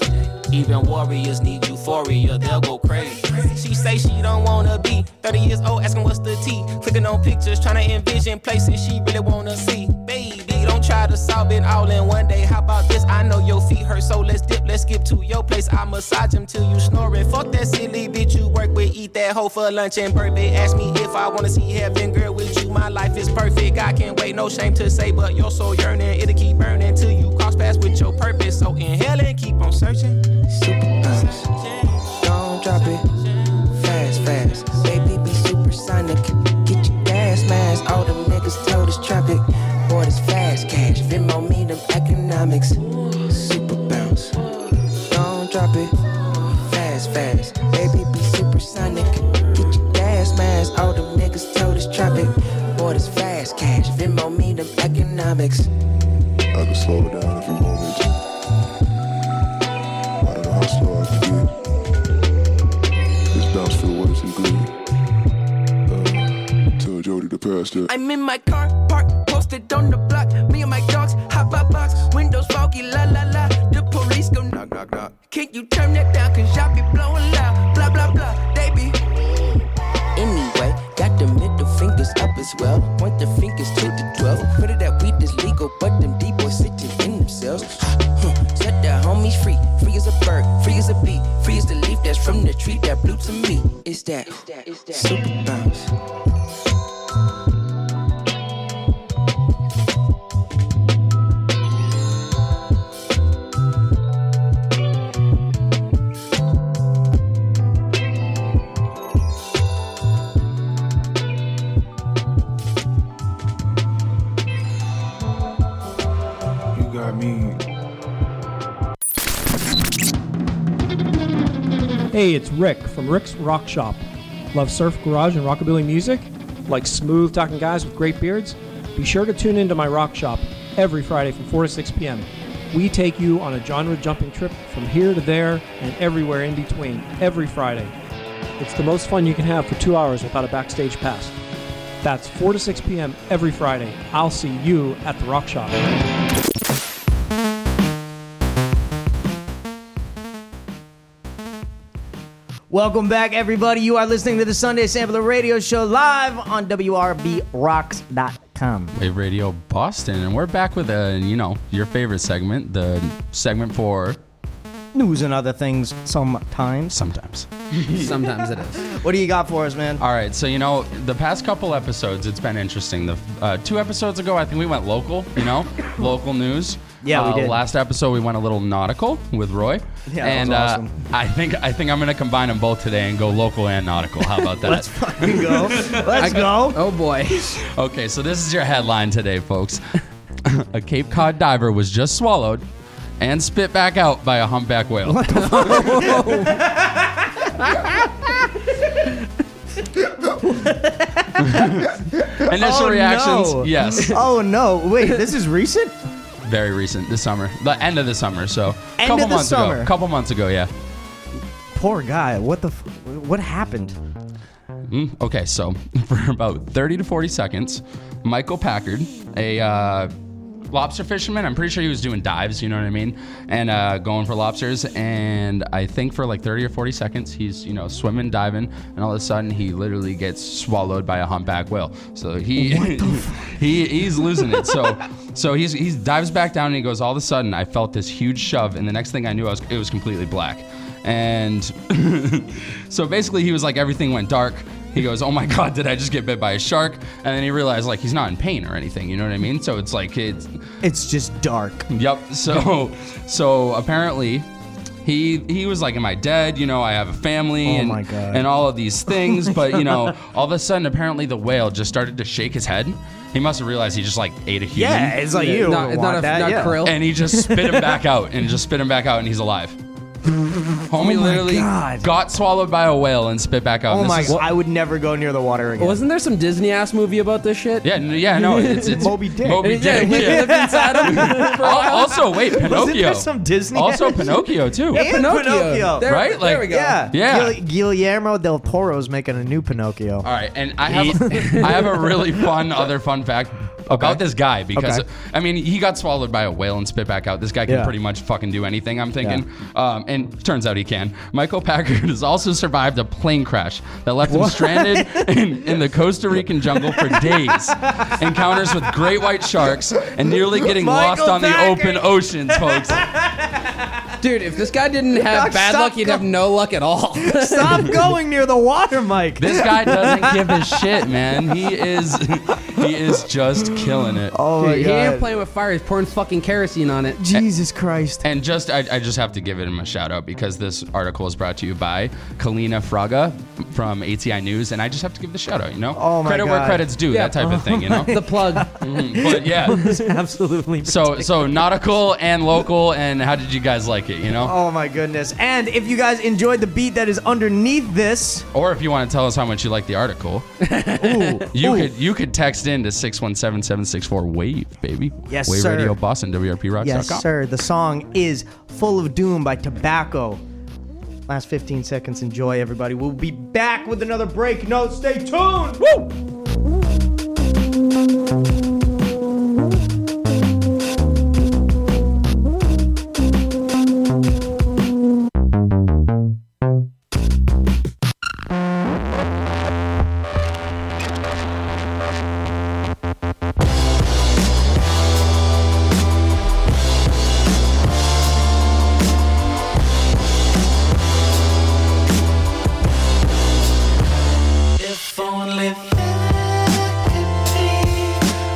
Even warriors need euphoria, they'll go crazy. She say she don't wanna be 30 years old, asking what's the tea. Clicking on pictures, trying to envision places she really wanna see. Baby, don't try to solve it all in one day. How about this? I know your feet hurt, so let's dip, let's skip to your place. I massage them till you snoring. Fuck that silly bitch you work with, eat that hoe for lunch and birthday. Ask me if I wanna see heaven, girl, with you. My life is perfect, I can't wait, no shame to say. But your soul yearning, it'll keep burning till you cross paths with your purpose. So inhale and keep on searching. Super bounce, don't drop it, fast, baby be supersonic. Get your gas mask, all them niggas told us trap it. Boy, this fast cash, Venmo me them economics. Super bounce, don't drop it, fast, baby be supersonic. Get your gas mask, all them niggas told us trap it. Boy, this fast cash, Venmo me them economics. I can slow it down if you want me to. So I can get this bounce for worse and good. Tell Jody to pass that. I'm in my car, parked, posted on the block. Me and my dogs, hop out box. Windows foggy, la. The police go knock. Can't you turn that down? Cause y'all be blowing loud. Blah. They be. Anyway, got the middle fingers up as well. Want the fingers to the 12. Put it that weed is legal, but them deep boys sitting in themselves. Set the homies free. Free as a bird, free as a bee, free as the leaf that's from the tree that blew to me. It's that super bounce. You got me. Hey, it's Rick from Rick's Rock Shop. Love surf, garage, and rockabilly music? Like smooth talking guys with great beards? Be sure to tune into my rock shop every Friday from 4 to 6 p.m. We take you on a genre jumping trip from here to there and everywhere in between every Friday. It's the most fun you can have for 2 hours without a backstage pass. That's 4 to 6 p.m. every Friday. I'll see you at the Rock Shop. Welcome back, everybody. You are listening to the Sunday Sampler Radio Show live on WRBRocks.com. Wave Radio Boston, and we're back with your favorite segment, the segment for news and other things sometimes. Sometimes it is. What do you got for us, man? All right, so the past couple episodes, it's been interesting. The 2 episodes ago, I think we went local, local news. Yeah, we did. Last episode, we went a little nautical with Roy. Yeah, and that was awesome. I think I'm going to combine them both today and go local and nautical. How about that? Let's fucking go. Let's go. Oh, boy. Okay, so this is your headline today, folks. A Cape Cod diver was just swallowed and spit back out by a humpback whale. What the fuck? Initial reactions, no. Yes. Oh, no. Wait, this is recent? Very recent, this summer. The end of the summer, so a couple months ago. Yeah. Poor guy. What happened? Okay, so for about 30 to 40 seconds, Michael Packard, a lobster fisherman, I'm pretty sure he was doing dives, you know what I mean, and going for lobsters, and I think for like 30 or 40 seconds, he's, swimming, diving, and all of a sudden, he literally gets swallowed by a humpback whale. So he's losing it. So he dives back down, and he goes, all of a sudden, I felt this huge shove, and the next thing I knew, it was completely black. And so basically, he was like, everything went dark. He goes, oh my God, did I just get bit by a shark? And then he realized, he's not in pain or anything, you know what I mean? So it's like... It's just dark. Yep. So apparently, he was like, am I dead? I have a family and all of these things. But, all of a sudden, apparently, the whale just started to shake his head. He must have realized he just ate a human. Yeah, it's like you. Not krill. And he just spit him back out. And he's alive. Homie literally got swallowed by a whale and spit back out. Oh my God. I would never go near the water again. Wasn't there some Disney-ass movie about this shit? Yeah, no. It's Moby Dick. Yeah. Also, wait, Pinocchio. Wasn't there some Disney? Also, Pinocchio, too. Yeah, Pinocchio. There, right? There we go. Yeah. Guillermo del Toro's making a new Pinocchio. All right, and I have a really fun fact about this guy, because he got swallowed by a whale and spit back out. This guy can pretty much fucking do anything, I'm thinking. Yeah. And turns out he can. Michael Packard has also survived a plane crash that left him stranded in the Costa Rican jungle for days. Encounters with great white sharks and nearly getting lost on the open oceans, folks. Dude, if this guy didn't have bad luck, he'd have no luck at all. Stop going near the water, Mike. This guy doesn't give a shit, man. He is just killing it. Oh my God. He ain't playing with fire. He's pouring fucking kerosene on it. Jesus Christ. And I just have to give him a shout out, because this article is brought to you by Kalina Fraga from ATI News, and I just have to give the shout out, Oh my God. Credit where credit's due, that type of thing, The plug. Mm-hmm. But yeah. Absolutely. So nautical and local, and how did you guys like it, Oh my goodness. And if you guys enjoyed the beat that is underneath this, or if you want to tell us how much you like the article, you could text in to 617-764-WAVE, baby. Yes, Wave sir. Wave Radio Boston, WRPRocks.com. Yes, sir. The song is Full of Doom by Tobacco. Last 15 seconds. Enjoy, everybody. We'll be back with another break. No, stay tuned. Woo! If only that could be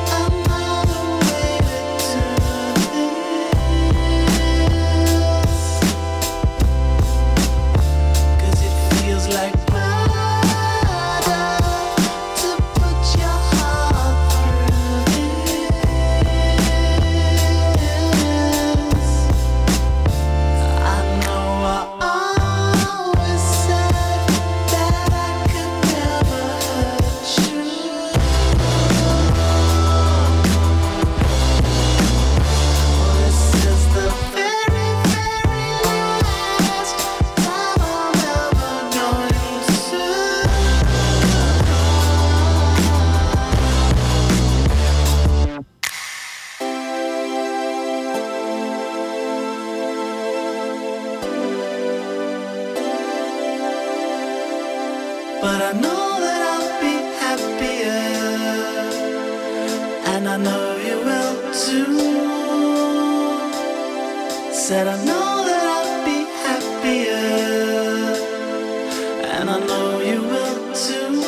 But I know that I'll be happier, and I know you will too. Said I know that I'll be happier, and I know you will too.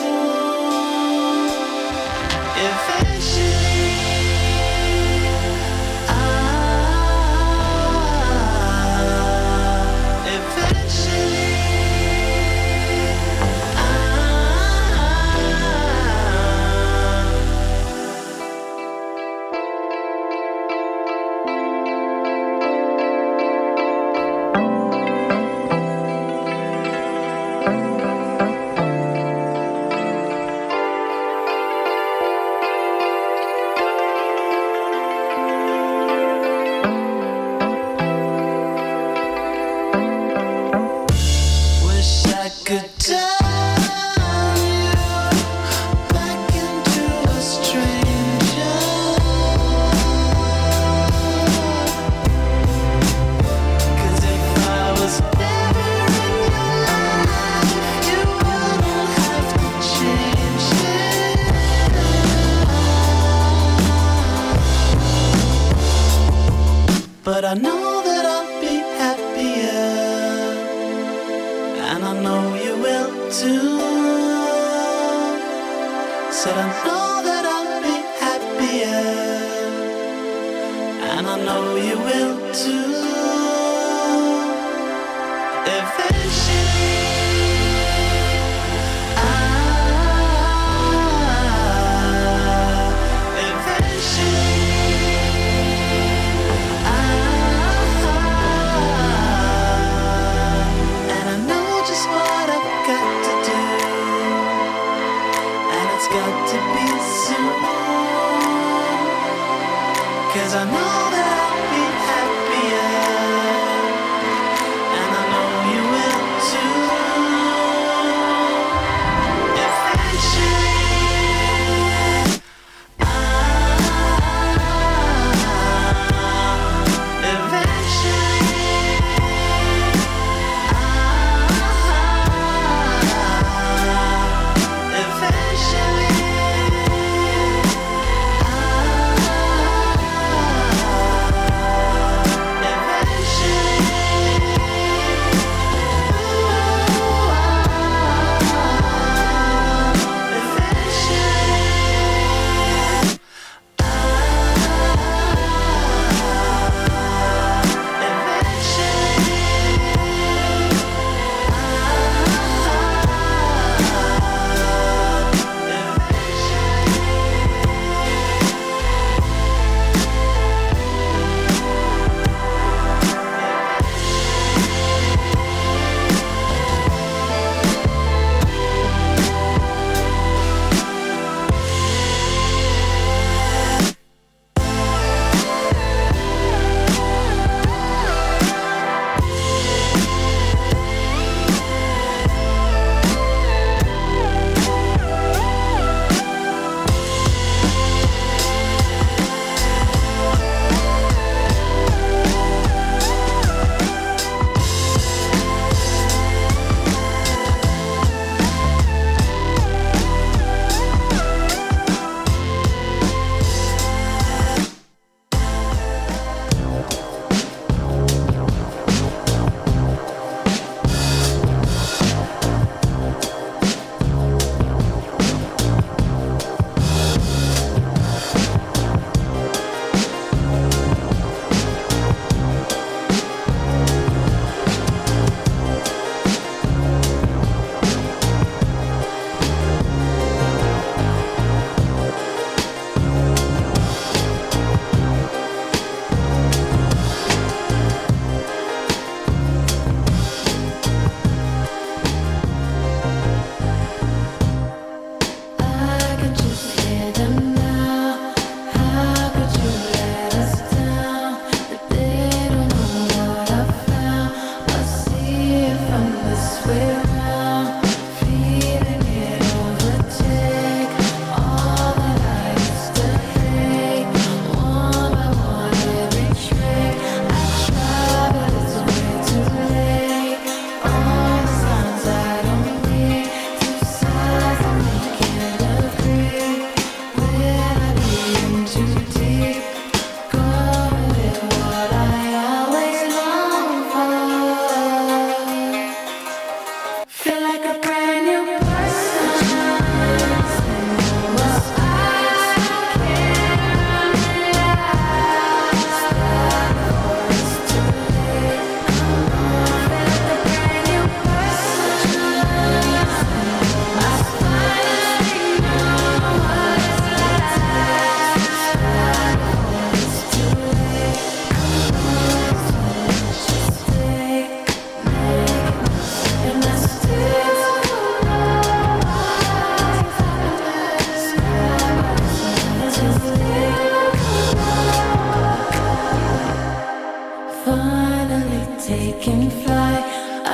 finally taking flight.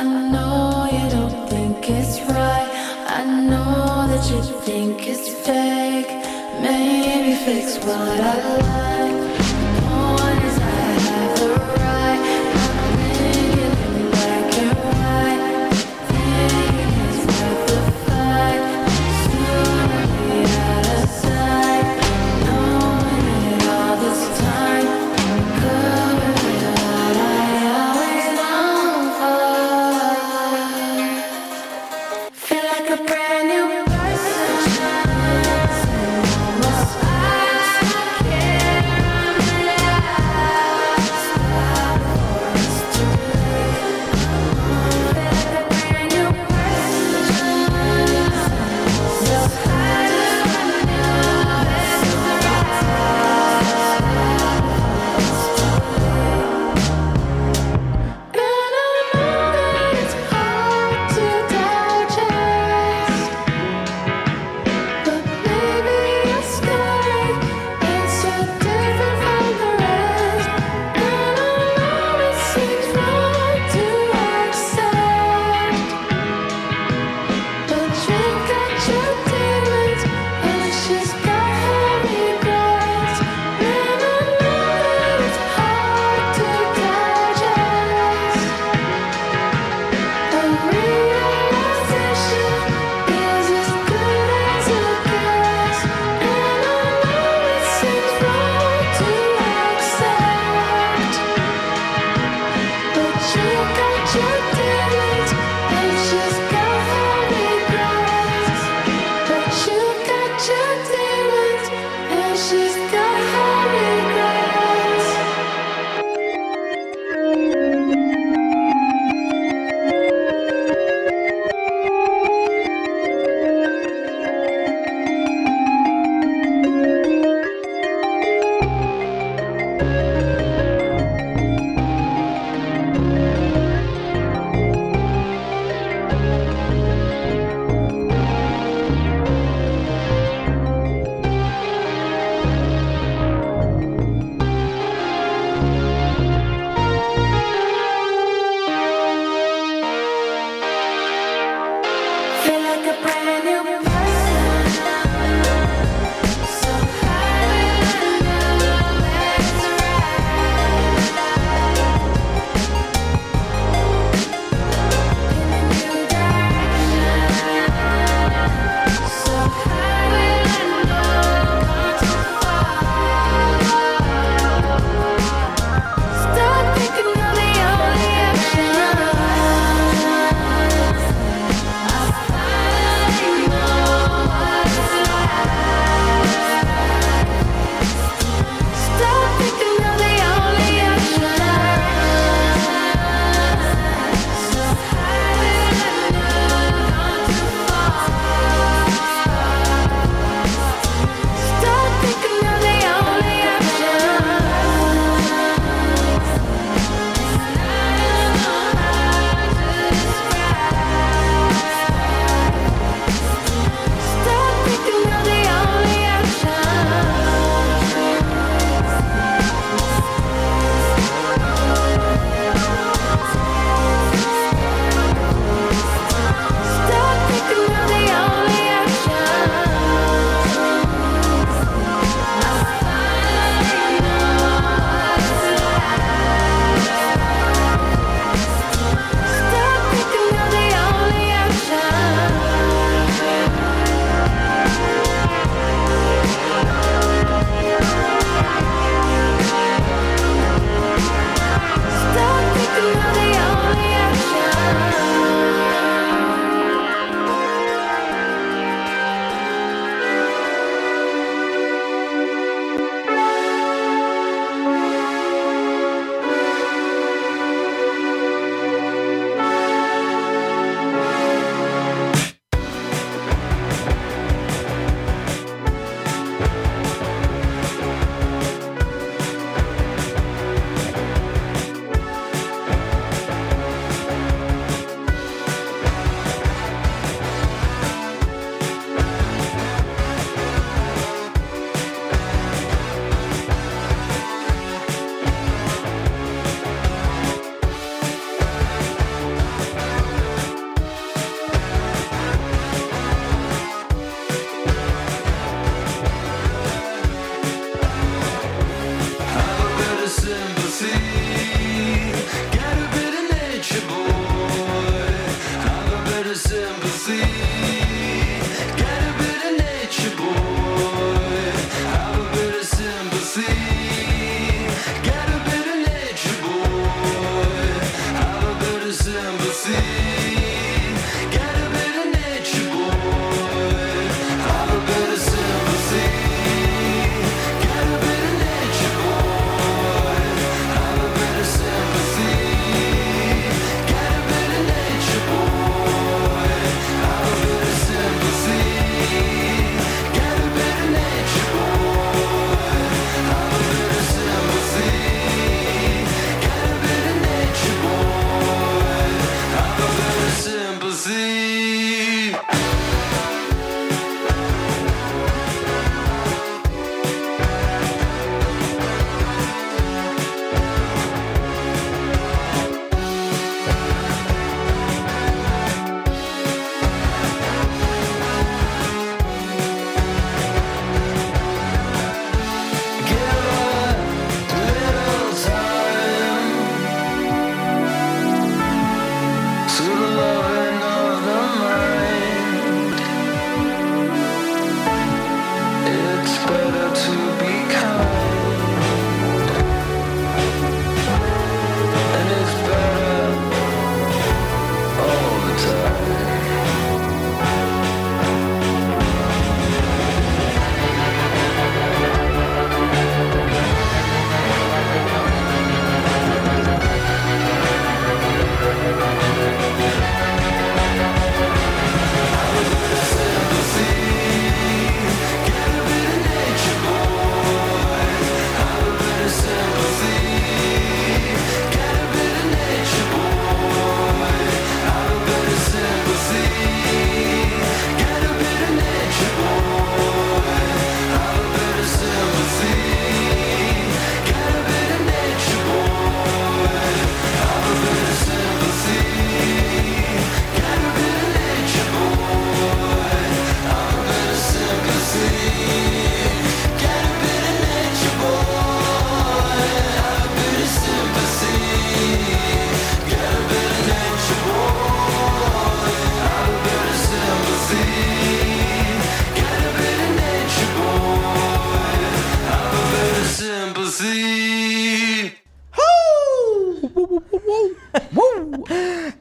I know you don't think it's right. I know that you think it's fake. Maybe fix what I like.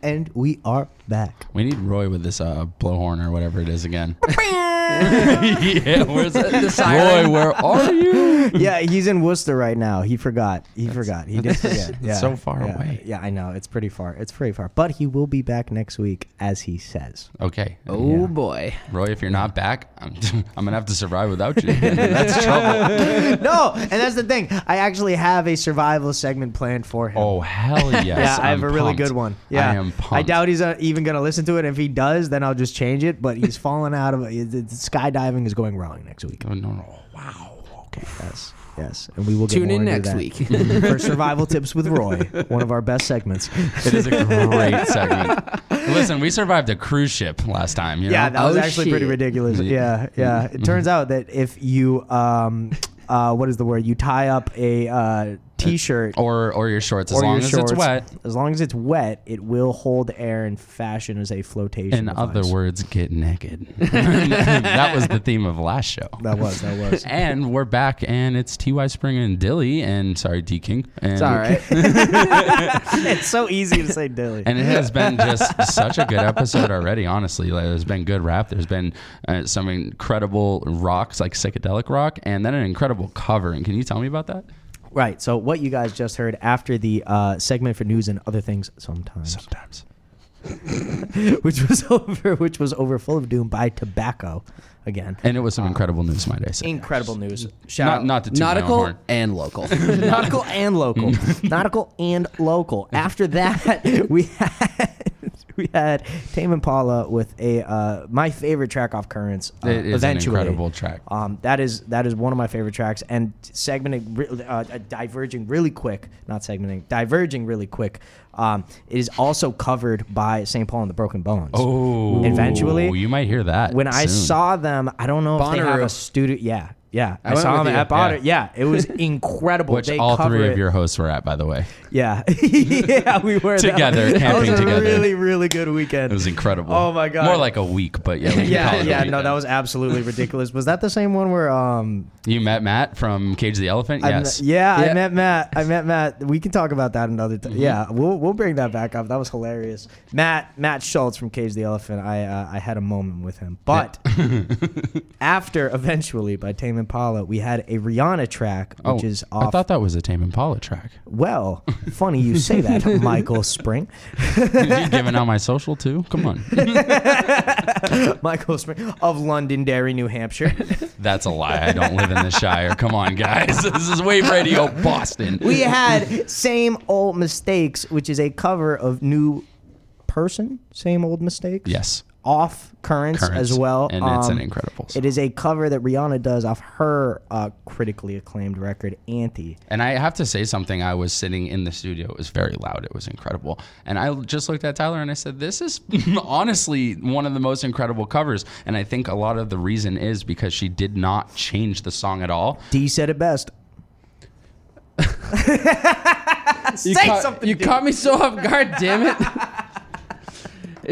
And we are back. We need Roy with this blowhorn or whatever it is again. Yeah, where's the siren? Roy, where are you? Yeah, he's in Worcester right now. He forgot. He did forget. Yeah. So far away. Yeah, I know. It's pretty far. But he will be back next week, as he says. Okay. Oh, yeah. Boy. Roy, if you're not back, I'm going to have to survive without you. That's trouble. No, and that's the thing. I actually have a survival segment planned for him. Oh, hell yes. Yeah, I have a really good one. Yeah. I am pumped. I doubt he's even going to listen to it. If he does, then I'll just change it. But he's fallen out of it. Skydiving is going wrong next week. Oh, no. Wow. Okay. Yes. And we will get tune in next week for Survival Tips with Roy, one of our best segments. It is a great segment. Listen, we survived a cruise ship last time. You know? Yeah, that was actually pretty ridiculous. Yeah. It turns out that if you, what is the word? You tie up a T-shirt or your shorts, as long as it's wet. As long as it's wet, it will hold air and fashion as a flotation. In other words, get naked. That was the theme of last show. That was. And we're back, and it's T.Y. Springer and Dilly, and sorry, DKing. It's all right. It's so easy to say Dilly. And it has been just such a good episode already. Honestly, like, there's been good rap. There's been some incredible rocks, like psychedelic rock, and then an incredible cover. And can you tell me about that? Right, so what you guys just heard after the segment for news and other things sometimes. which was over Full of Doom by Tobacco again. And it was some incredible news, might I say. Incredible news. Shout out. Nautical and local. Nautical and local. Nautical and local. After that, we had Tame Impala with a my favorite track off Currents. It is Eventually. An incredible track. That is one of my favorite tracks. And diverging really quick. It is also covered by St. Paul and the Broken Bones. Oh, Eventually. You might hear that when soon. I saw them. I don't know if they have a studio. Yeah. Yeah, I saw them at Bonner. Yeah, it was incredible. Which all three of your hosts were at, by the way. Yeah. Yeah, we were. Together, camping together. It was a really, really good weekend. It was incredible. Oh, my God. More like a week, but yeah. No, that was absolutely ridiculous. Was that the same one where... you met Matt from Cage the Elephant? Yes. I met Matt. We can talk about that another time. Mm-hmm. Yeah, we'll bring that back up. That was hilarious. Matt Schultz from Cage the Elephant. I had a moment with him. But after Eventually by Tame Impala, we had a Rihanna track, which is off. I thought that was a Tame Impala track. Well, funny you say that, Michael Spring. You giving out my social too? Come on. Michael Spring of Londonderry, New Hampshire. That's a lie. I don't live in the Shire. Come on, guys. This is Wave Radio Boston. We had Same Old Mistakes, which is a cover of New Person, Same Old Mistakes. Yes. Off Currents as well, and it's an incredible song. It is a cover that Rihanna does off her critically acclaimed record Anthe. And I have to say something. I was sitting in the studio. It was very loud. It was incredible. And I just looked at Tyler and I said, this is honestly one of the most incredible covers. And I think a lot of the reason is because she did not change the song at all. D said it best. You caught me so off guard, damn it.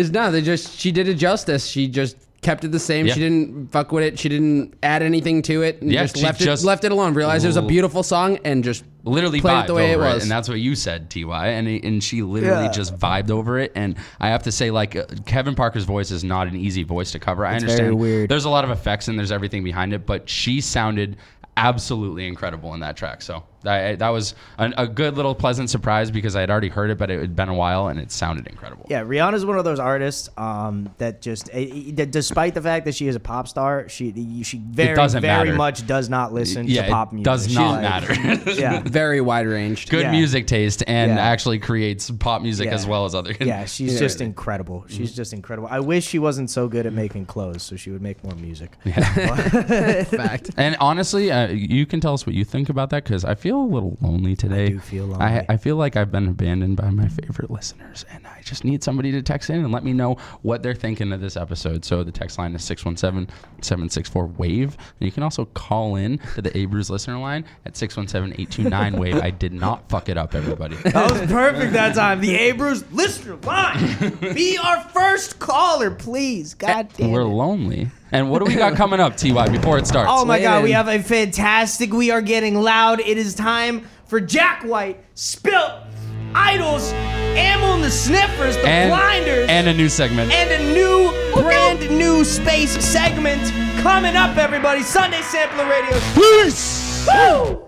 She did it justice. She just kept it the same. Yeah. She didn't fuck with it. She didn't add anything to it. And left it alone. Realized it was a beautiful song and just literally played it the way it was. And that's what you said, T.Y. And she literally just vibed over it. And I have to say, like, Kevin Parker's voice is not an easy voice to cover. I understand. Very weird. There's a lot of effects and there's everything behind it, but she sounded absolutely incredible in that track. So that was a good little pleasant surprise because I had already heard it, but it had been a while and it sounded incredible. Yeah, Rihanna's one of those artists that just, despite the fact that she is a pop star, she very much does not listen to pop music. Does not matter. Yeah, very wide range. Good music taste and actually creates pop music as well as other. Yeah, she's just incredible. She's just incredible. I wish she wasn't so good at making clothes, so she would make more music. Yeah. Fact. And honestly, you can tell us what you think about that because I feel a little lonely today. I do feel lonely. I feel like I've been abandoned by my favorite listeners, and I just need somebody to text in and let me know what they're thinking of this episode. So the text line is 617-764-WAVE. And you can also call in to the Abrews listener line at 617-829-WAVE. I did not fuck it up, everybody. That was perfect that time. The Abrews listener line. Be our first caller, please. God damn it. We're lonely. And what do we got coming up, T.Y., before it starts? Oh, my God. We have a fantastic We Are Getting Loud. It is time for Jack White Spilt Idols, Ammo and the Sniffers, the Blinders. And a new segment. And a new, brand new space segment coming up, everybody. Sunday Sampler Radio. Peace! Woo!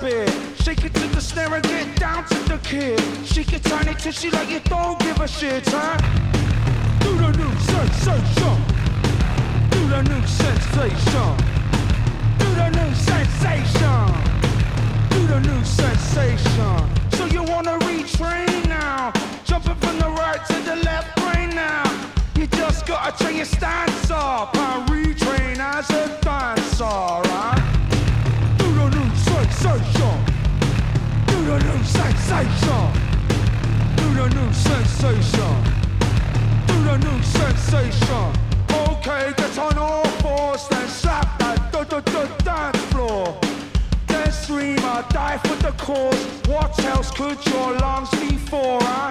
bed. Shake it to the snare and get down to the kid. She can turn it till she like it, don't give a shit, huh? Do the new sensation. Do the new sensation. Do the new sensation. Do the new sensation. So you wanna retrain now? Jumping from the right to the left brain now. You just gotta train your stance up and retrain as a dancer, right? Do the new sensation. Do the new sensation. Do the new sensation. Do the new sensation. Okay, get on all fours, then slap that dance floor. Then scream or die for the cause. What else could your lungs be for, huh?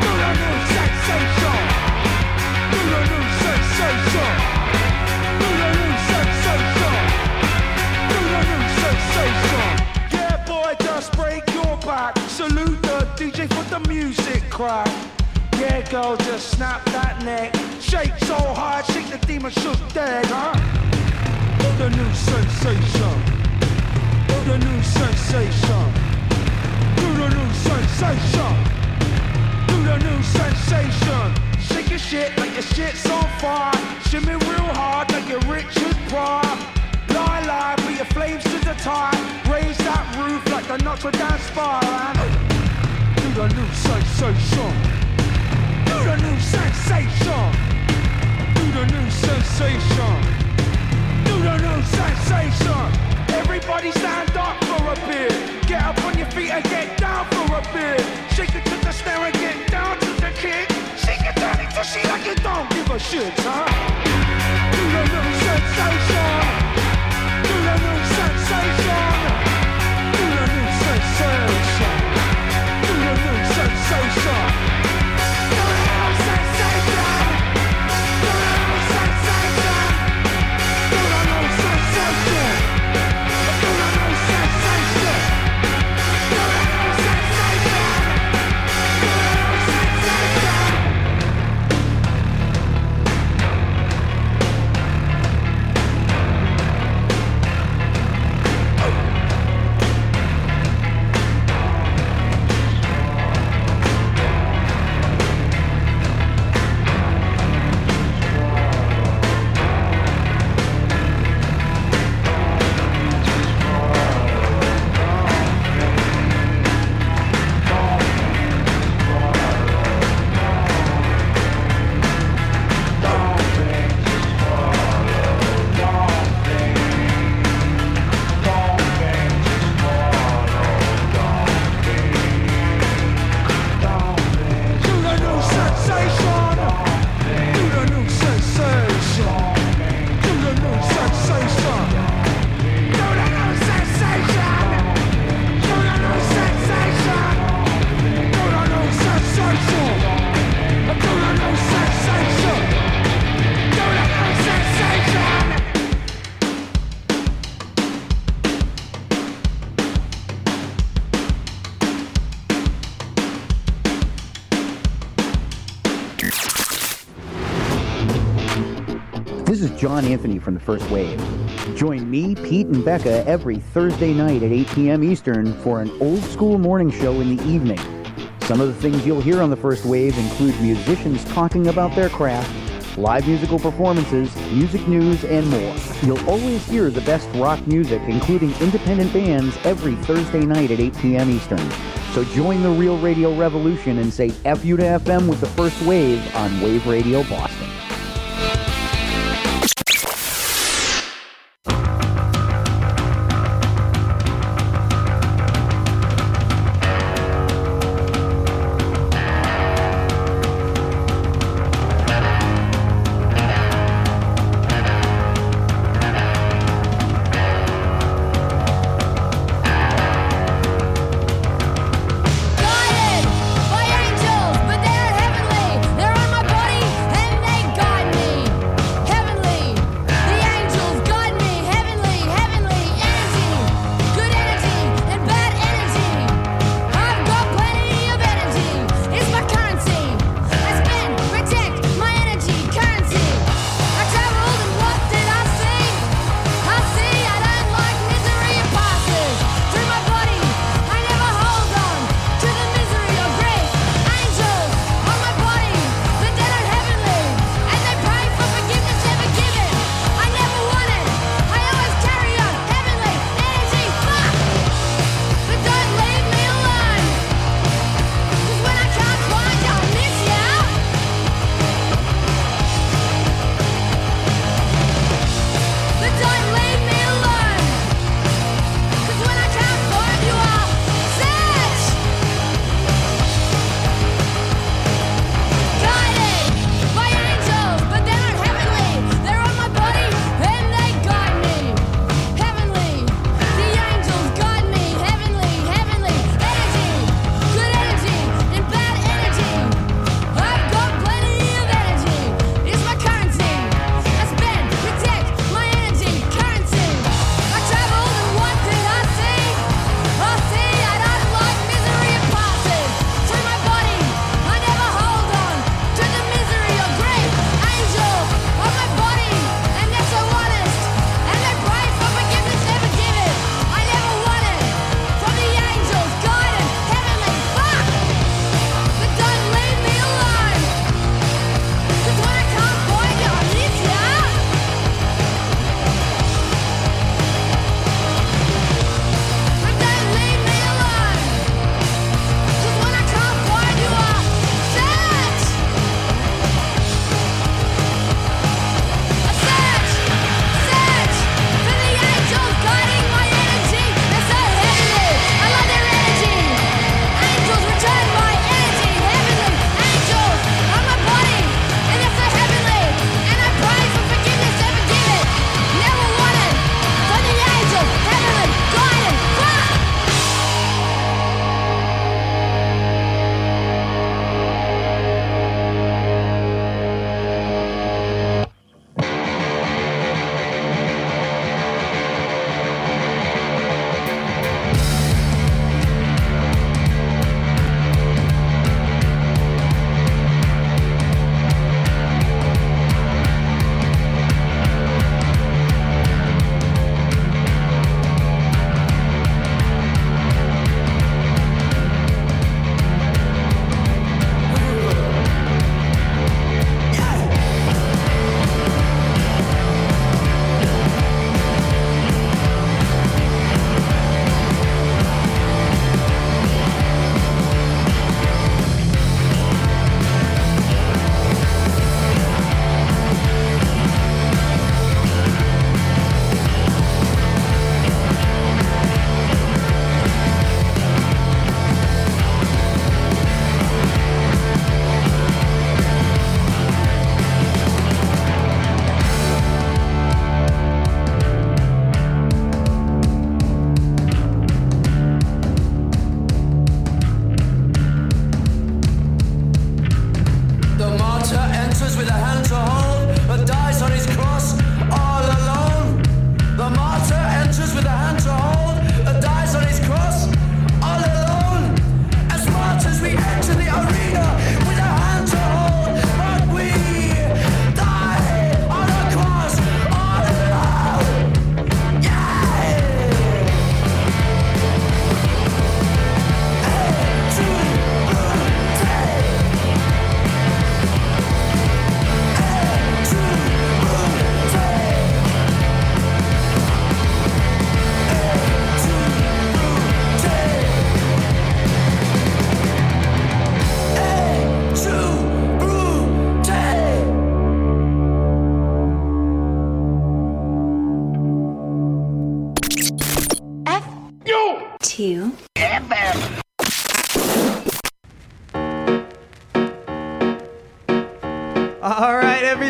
Do the new sensation. Do the new sensation. Do the new sensation. Do the new sensation. Yeah, boy, just break your back. Salute the DJ for the music crack. Yeah, girl, just snap that neck. Shake so hard, shake the demon shook dead, huh? Do the new sensation. Do the new sensation. Do the new sensation. Do the new sensation. Shake your shit like your shit's on fire. Shimmy real hard like your Richard Pryor. Lie, lie, put your flames to the tide. Raise that roof like the Notre Dame spire. Do the new sensation. Do the new sensation. Do the new sensation. Do the new sensation. Everybody stand up for a bit. Get up on your feet and get down for a bit. Shake it to the snare and get down to the kick. Shake it down until she like you don't give a shit, huh? Do the new sensation. Do the new sensation. Do the new sensation. Do the new sensation. Do the new sensation. Do the new sensation. Do the new sensation. John Anthony from The First Wave. Join me, Pete, and Becca every Thursday night at 8 p.m. Eastern for an old-school morning show in the evening. Some of the things you'll hear on The First Wave include musicians talking about their craft, live musical performances, music news, and more. You'll always hear the best rock music, including independent bands, every Thursday night at 8 p.m. Eastern. So join the real radio revolution and say F you to FM with The First Wave on Wave Radio Boston.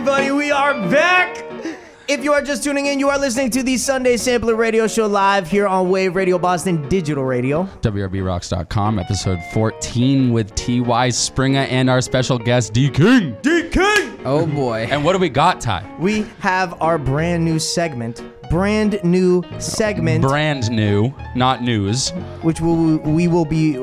everybody. We are back. If you are just tuning in, you are listening to the Sunday Sampler Radio Show live here on Wave Radio Boston Digital Radio. WRBRocks.com, episode 14 with T.Y. Springer and our special guest, DKing. DKing! Oh, boy. And what do we got, Ty? We have our brand new segment. Brand new, not news. Which we will be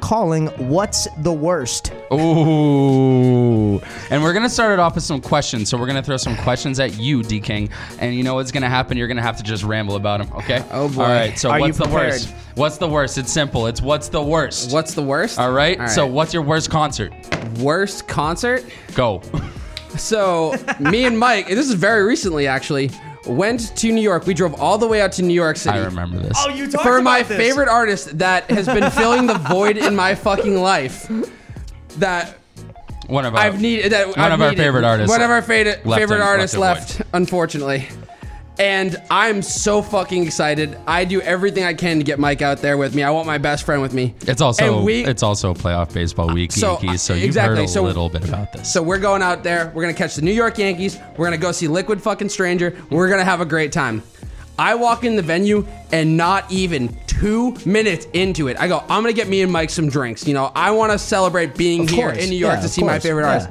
calling What's the Worst? Ooh. And we're going to start it off with some questions. So we're going to throw some questions at you, DKing. And you know what's going to happen? You're going to have to just ramble about them, okay? Oh, boy. All right, so what's the worst? What's the worst? It's simple. It's what's the worst? What's the worst? All right, so what's your worst concert? Worst concert? Go. So me and Mike, this is very recently, actually, went to New York. We drove all the way out to New York City. I remember this. Oh, you talked about this. For my favorite artist that has been filling the void in my fucking life. One of our favorite artists left, unfortunately. And I'm so fucking excited. I do everything I can to get Mike out there with me. I want my best friend with me. It's also playoff baseball week, Yankees. So exactly. You've heard a little bit about this. So we're going out there. We're gonna catch the New York Yankees. We're gonna go see Liquid fucking Stranger. We're gonna have a great time. I walk in the venue and not even 2 minutes into it, I go, I'm gonna get me and Mike some drinks. You know, I want to celebrate being here in New York to see my favorite artist.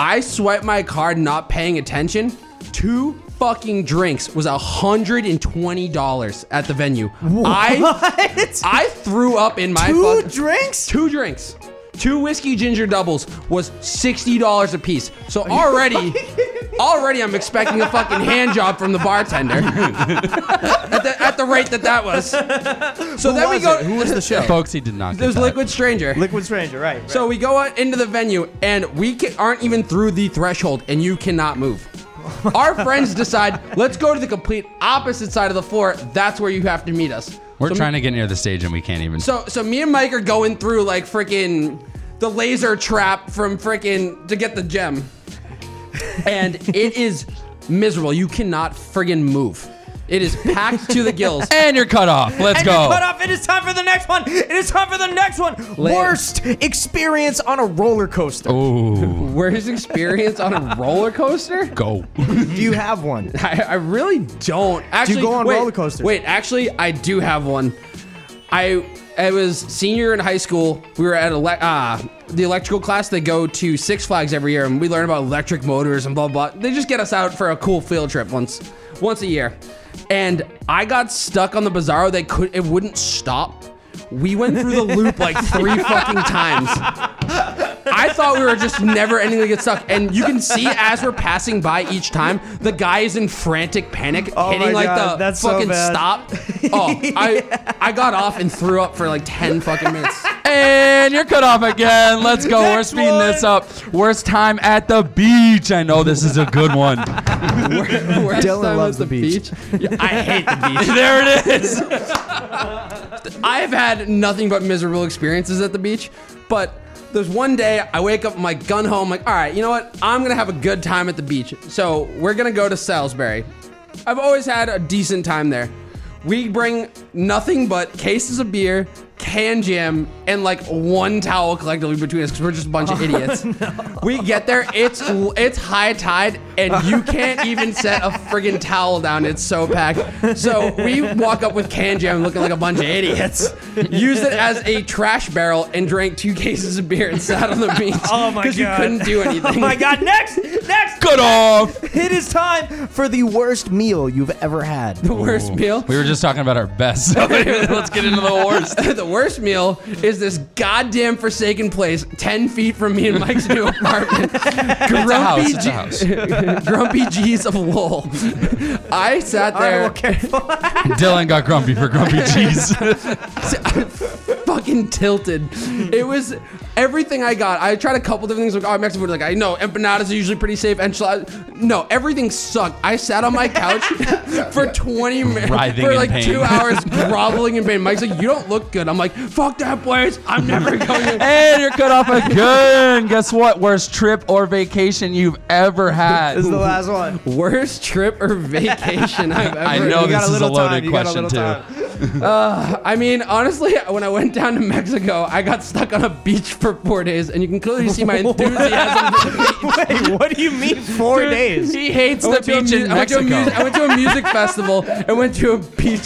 I swipe my card, not paying attention. Two fucking drinks was $120 at the venue. What? I threw up in my Two drinks. Two whiskey ginger doubles was $60 a piece. So already I'm expecting a fucking hand job from the bartender at the rate that was. So then we go. Who was the show? Folks, he did not. There's Liquid Stranger. Liquid Stranger, right. So we go out into the venue and we aren't even through the threshold and you cannot move. Our friends decide, let's go to the complete opposite side of the floor. That's where you have to meet us. We're trying to get near the stage and we can't even. So me and Mike are going through like freaking the laser trap from freaking to get the gem. And it is miserable. You cannot friggin' move. It is packed to the gills. And you're cut off. Let's go. You're cut off. It is time for the next one. Worst experience on a roller coaster. Ooh. Worst experience on a roller coaster? Go. Do you have one? I really don't. Actually, do you go on roller coasters? Wait, actually, I do have one. I was senior in high school. We were at the electrical class. They go to Six Flags every year, and we learn about electric motors and blah, blah. They just get us out for a cool field trip once a year. And I got stuck on the Bizarro. It wouldn't stop. We went through the loop like 3 fucking times. I thought we were just never ending to get stuck. And you can see as we're passing by each time, the guy is in frantic panic, hitting like the fucking stop. Oh, I got off and threw up for like 10 fucking minutes. And you're cut off again. Let's go. We're speeding this up. Worst time at the beach. I know this is a good one. Dylan loves the beach. Yeah, I hate the beach. There it is. I've had nothing but miserable experiences at the beach, but there's one day I wake up, I'm like gun home, like, all right, you know what? I'm going to have a good time at the beach. So we're going to go to Salisbury. I've always had a decent time there. We bring nothing but cases of beer, can jam, and like one towel collectively between us because we're just a bunch of idiots. No. We get there, it's high tide, and you can't even set a friggin' towel down. It's so packed. So we walk up with can jam looking like a bunch of idiots. Used it as a trash barrel and drank 2 cases of beer and sat on the beach. Oh my god. Because you couldn't do anything. Oh my god, next! Cut off! It is time for the worst meal you've ever had. The worst meal? We were just talking about our best. So let's get into the worst. The worst meal is this goddamn forsaken place 10 feet from me and Mike's new apartment. Grumpy G's of Lowell. I sat there. All right, Dylan got grumpy for Grumpy G's. I fucking tilted. It was everything I got. I tried a couple different things. Like, oh, Mexican food. Like, I know empanadas are usually pretty safe. Enchiladas. No, everything sucked. I sat on my couch for 20 minutes. For like 2 hours, groveling in pain. Mike's like, you don't look good. I'm like, fuck that place. I'm never going in. And you're cut off again. Guess what? Worst trip or vacation you've ever had. This is the last one. Worst trip or vacation I've ever had. I know this is a loaded question, too. I mean, honestly, when I went down to Mexico, I got stuck on a beach for 4 days, and you can clearly see my enthusiasm for the beach. Wait, what do you mean 4 days? He hates the beach in Mexico. I went to a music festival. I went to a beach.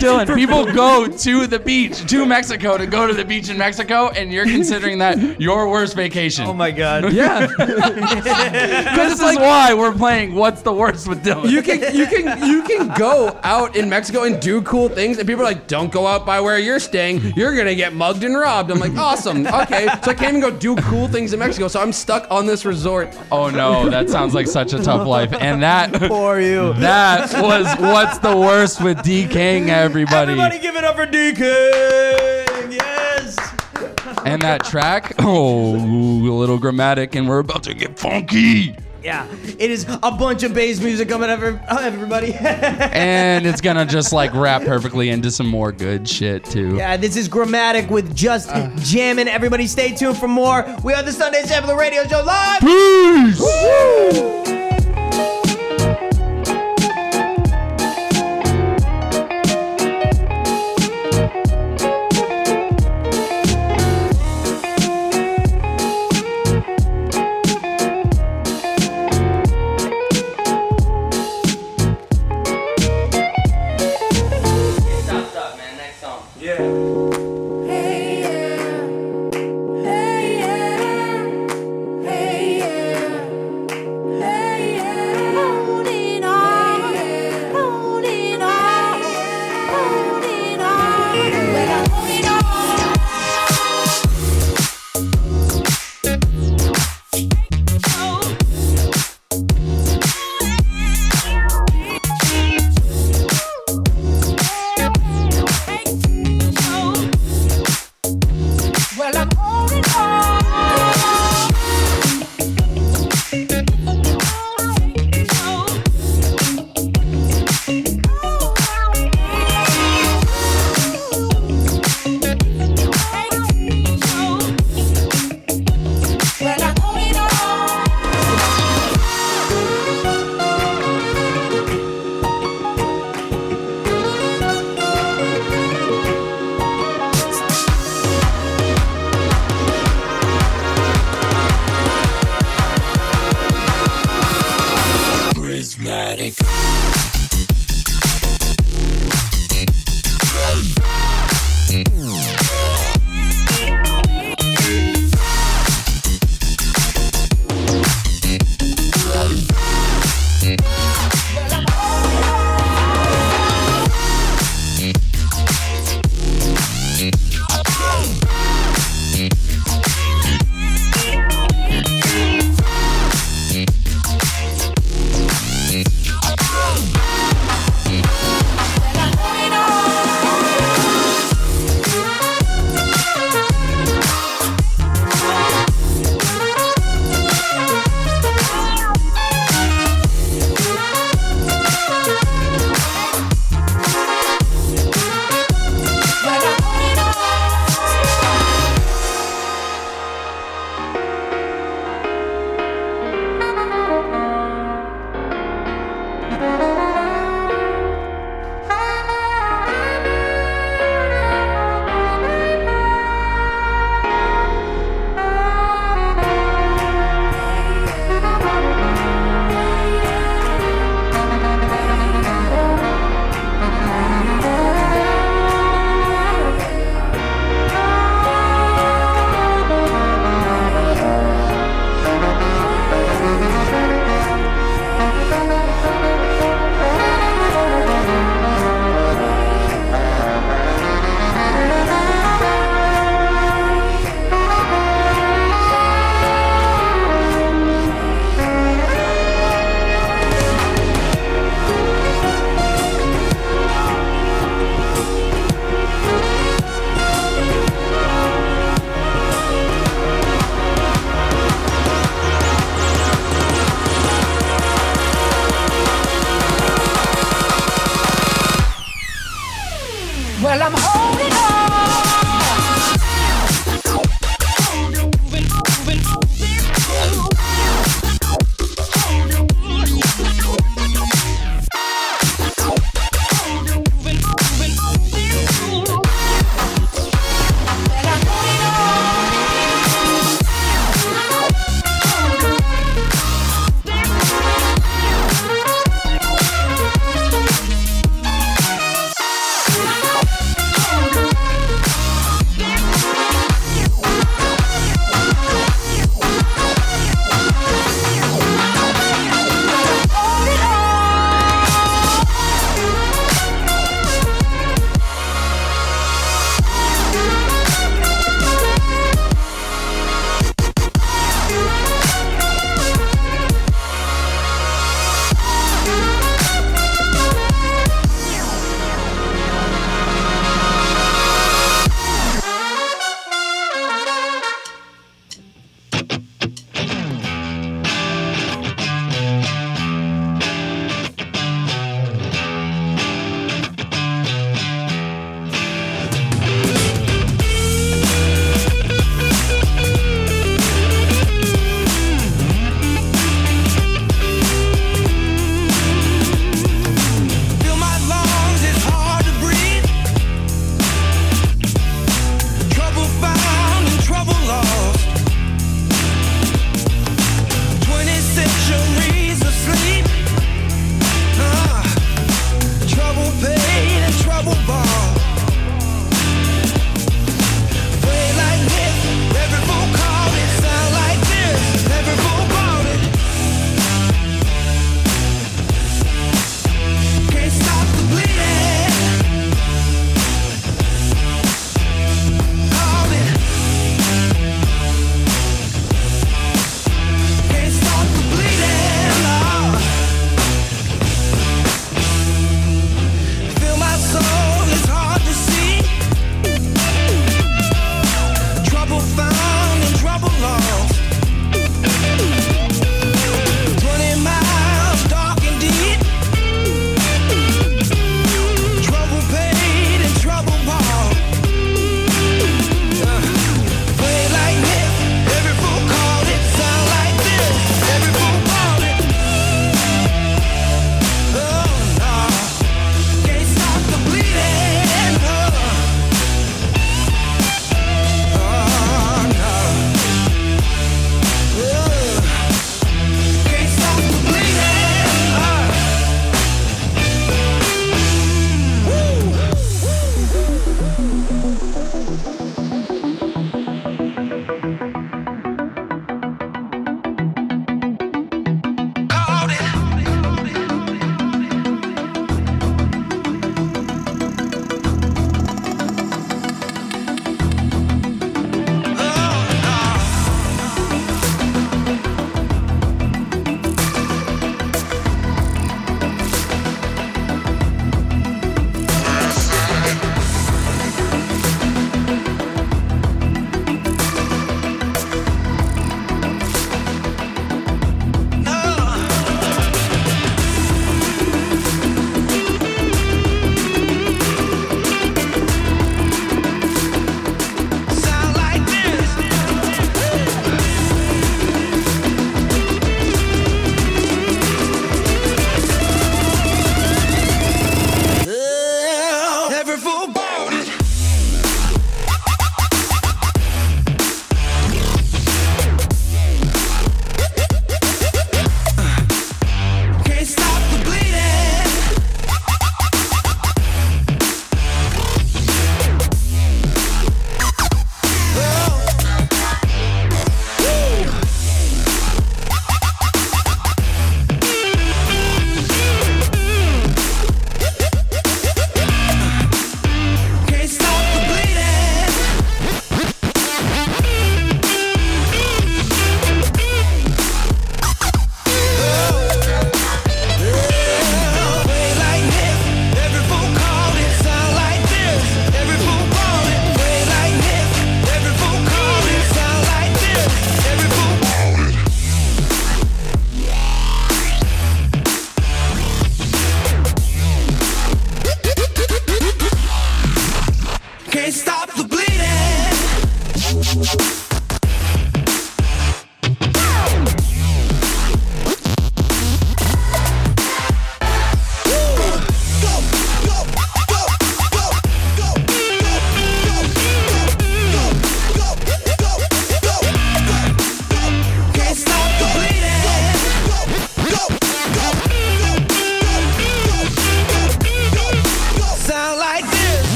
Dylan, people go to the beach, to Mexico, to go to the beach in Mexico, and you're considering that your worst vacation. Oh, my God. Yeah. This is like, why we're playing What's the Worst with Dylan. You can go out in Mexico and do cool things, and people are like, don't go out by where you're staying. You're going to get mugged and robbed. I'm like, awesome. Okay. So I can't even go do cool things in Mexico, so I'm stuck on this resort. Oh, no. That sounds like such a tough life. And for you. That was What's the Worst with DKing, everybody. Everybody give it up for DKing. Yes. And that track, a little Gramatik, and we're about to get funky. Yeah, it is a bunch of bass music coming up, everybody. And it's going to just like wrap perfectly into some more good shit, too. Yeah, this is Gramatik with Just Jammin'. Everybody stay tuned for more. We are the Sunday Sampler Radio Show live. Peace. Woo!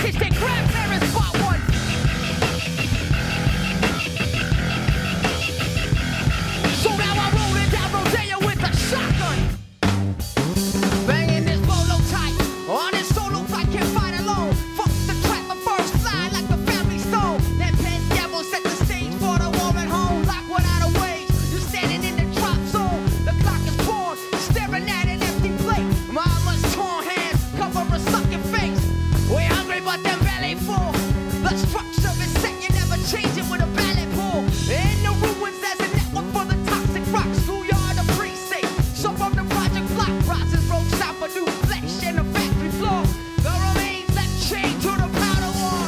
catfish than crab parents bought one. So now I'm rolling down Rodeo with a shotgun. Banging this bolo tight on his solos I can't fight alone. Fuck the trap, I first fly like the family stone. That pen devil set the stage for the war at home. Lock without a wage, you're standing in the drop zone. The clock is born, staring at an empty plate. Mama's torn hands cover a sucking face. We're hungry but them belly full. The structure is set, you never change it with a ballet pull. In the ruins there's a network for the toxic rocks. Who y'all the precinct? So from the project block process, road stop a new flesh in the factory floor. The remains left chained to the powder war.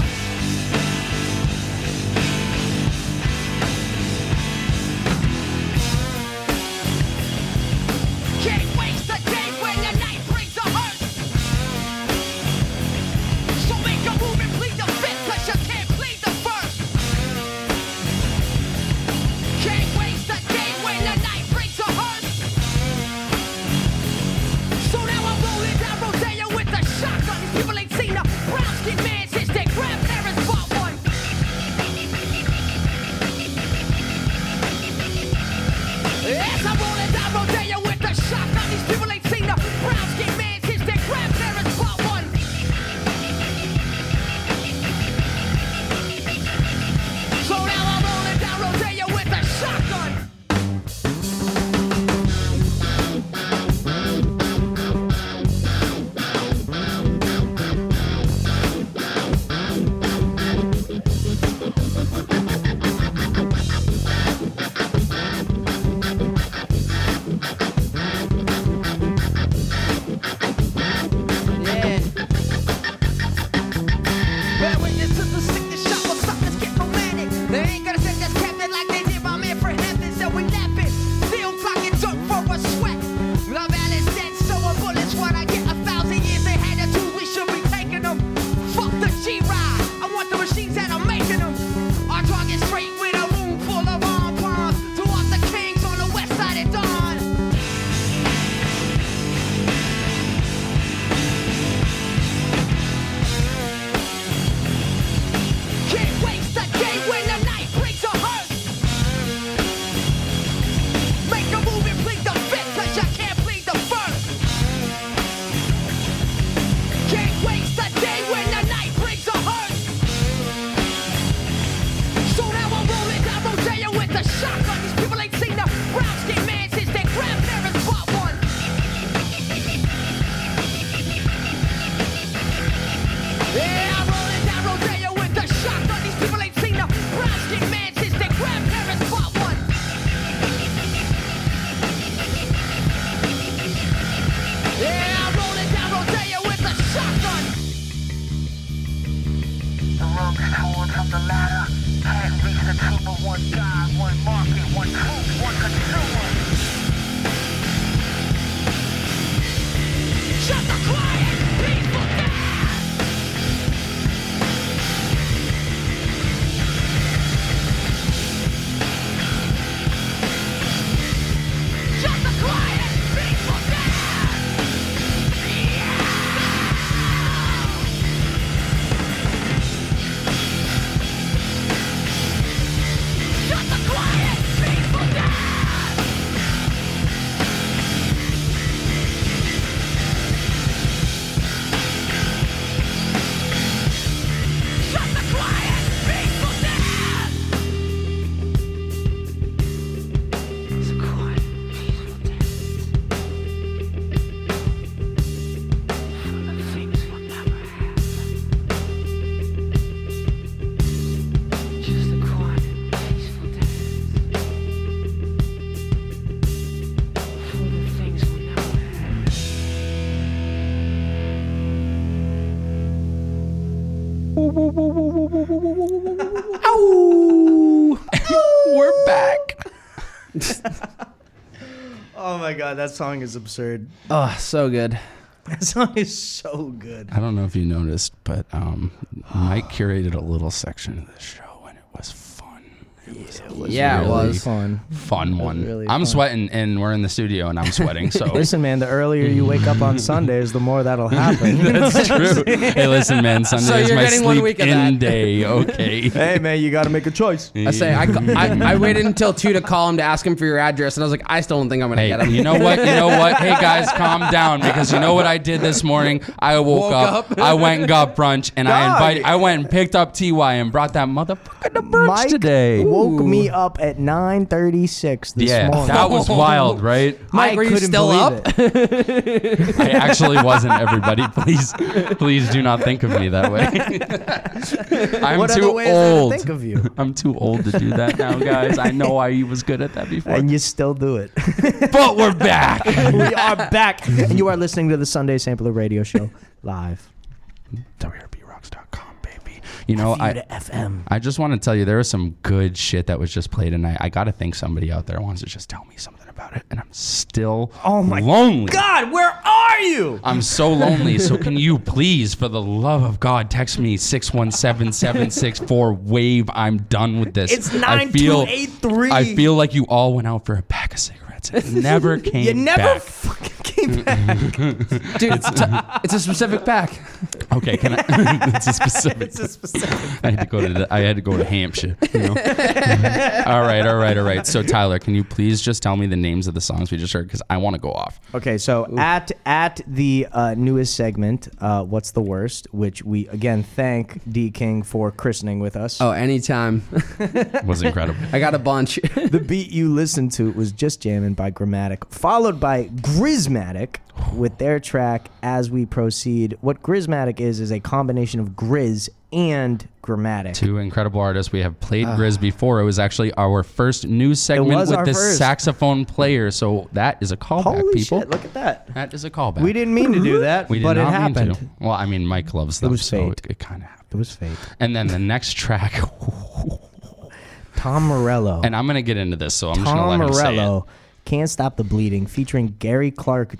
Can't waste the day when the night brings the hurt. So make a move and plead the fifth, cause you can't plead the first. Can't waste the day when the night brings a hurt. So now I'm rolling down Rodeo with a shotgun. These people ain't seen a brown skin man since they grabbed parents bought one. Yes, I'm rolling down Rodeo with a shotgun. These people ain't seen a brown skin man since they grabbed parents bought one. So now I'm rolling down Rodeo with a shotgun. Yeah. Well, when your sister's sick, the shop will suckers get romantic. They ain't gonna set this captain like they did my man for heaven, so we lap it. Still clocking dirt for a sweat. Love Alice said, so a bullet's what I get. 1,000 years they had the two, we should be taking them. Fuck the G-Ride, I want the machines that are making them. Our target straight with a room full of arm palms. To off the kings on the west side at dawn. Can't waste the day when the night brings a hurt. Make a move and plead the fifth, cause you can't plead the first. Can't waste the day when the night brings a hurt. So now I'm rolling down Rodeo with a shotgun. These people ain't seen a brown skin man since their grandparents bought one. Yeah, I'm rolling down Rodeo with a shotgun. These people ain't seen a brown skin man since their grandparents bought one. Yeah, I'm rolling down Rodeo with a shotgun. The wrong torn from the ladder. Can't reach the truth of one God, one market, one truth, one consumer. Shut the quiet, peaceful down. Shut the quiet, peaceful down. Shut the quiet, peaceful down. Shut the quiet, peaceful down. We're back. Oh my God, that song is absurd. Oh, so good. That song is so good. I don't know if you noticed, but Mike curated a little section of the show, and it was fun. It It was really fun. Really I'm fun. Sweating, and we're in the studio, and I'm sweating. So listen, man, the earlier you wake up on Sundays, the more that'll happen. That's true. Hey, listen, man, Sunday so is my sleep-in day. Okay. Hey, man, you got to make a choice. I say I waited until 2 to call him to ask him for your address, and I was like, I still don't think I'm gonna get him. You know what? Hey guys, calm down, because you know what I did this morning? I woke up. I went and got brunch, and I went and picked up T.Y. and brought that motherfucker to brunch today. Woke me up at 9:36 this morning. That was wild, right? Mike, were you still up? I actually wasn't. Everybody, please do not think of me that way. I'm too old. Think of you. I'm too old to do that now, guys. I know I was good at that before, and you still do it. But we're back. We are back, and you are listening to the Sunday Sampler Radio Show live. WRBRocks.com. You know, I just want to tell you there was some good shit that was just played tonight. I got to think somebody out there wants to just tell me something about it, and I'm still lonely. God, where are you? I'm so lonely, so can you please, for the love of God, text me 617-764-WAVE. I'm done with this. It's 9283. I feel like you all went out for a pack of cigarettes. It never came back. You never fucking came back. Dude, it's a specific pack. Okay, can I? It's a specific. I had to go to Hampshire. You know? All right. So Tyler, can you please just tell me the names of the songs we just heard, because I want to go off. Okay, so at the newest segment, what's the worst? Which we again thank DKing for christening with us. Oh, anytime. Was incredible. I got a bunch. The beat you listened to was Just Jammin' by GRiZMATIK, followed by GRiZMATIK with their track As We Proceed. What GRiZMATIK is a combination of Grizz and GRiZMATIK. Two incredible artists. We have played Grizz before. It was actually our first new segment with the saxophone player. So that is a callback, holy people. Holy shit, look at that. That is a callback. We didn't mean to do that, but it happened. Well, I mean, Mike loves them, so it kind of happened. It was fate. And then the next track... Tom Morello. And I'm going to get into this, so I'm just going to let him say it. Tom Morello, Can't Stop the Bleeding, featuring Gary Clark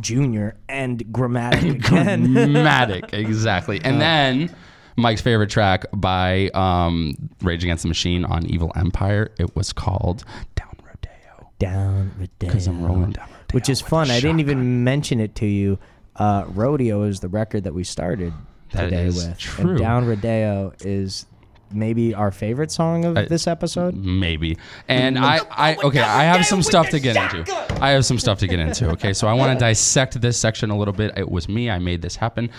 Jr. and GRiZMATIK again. GRiZMATIK, exactly. And then... Mike's favorite track by Rage Against the Machine on Evil Empire. It was called Down Rodeo. Because I'm rolling down Rodeo. Which is fun. I didn't even mention it to you. Rodeo is the record that we started today with. True. And Down Rodeo is... maybe our favorite song of this episode? Maybe. And I have some stuff to get into. Okay, so I want to dissect this section a little bit. It was me. I made this happen.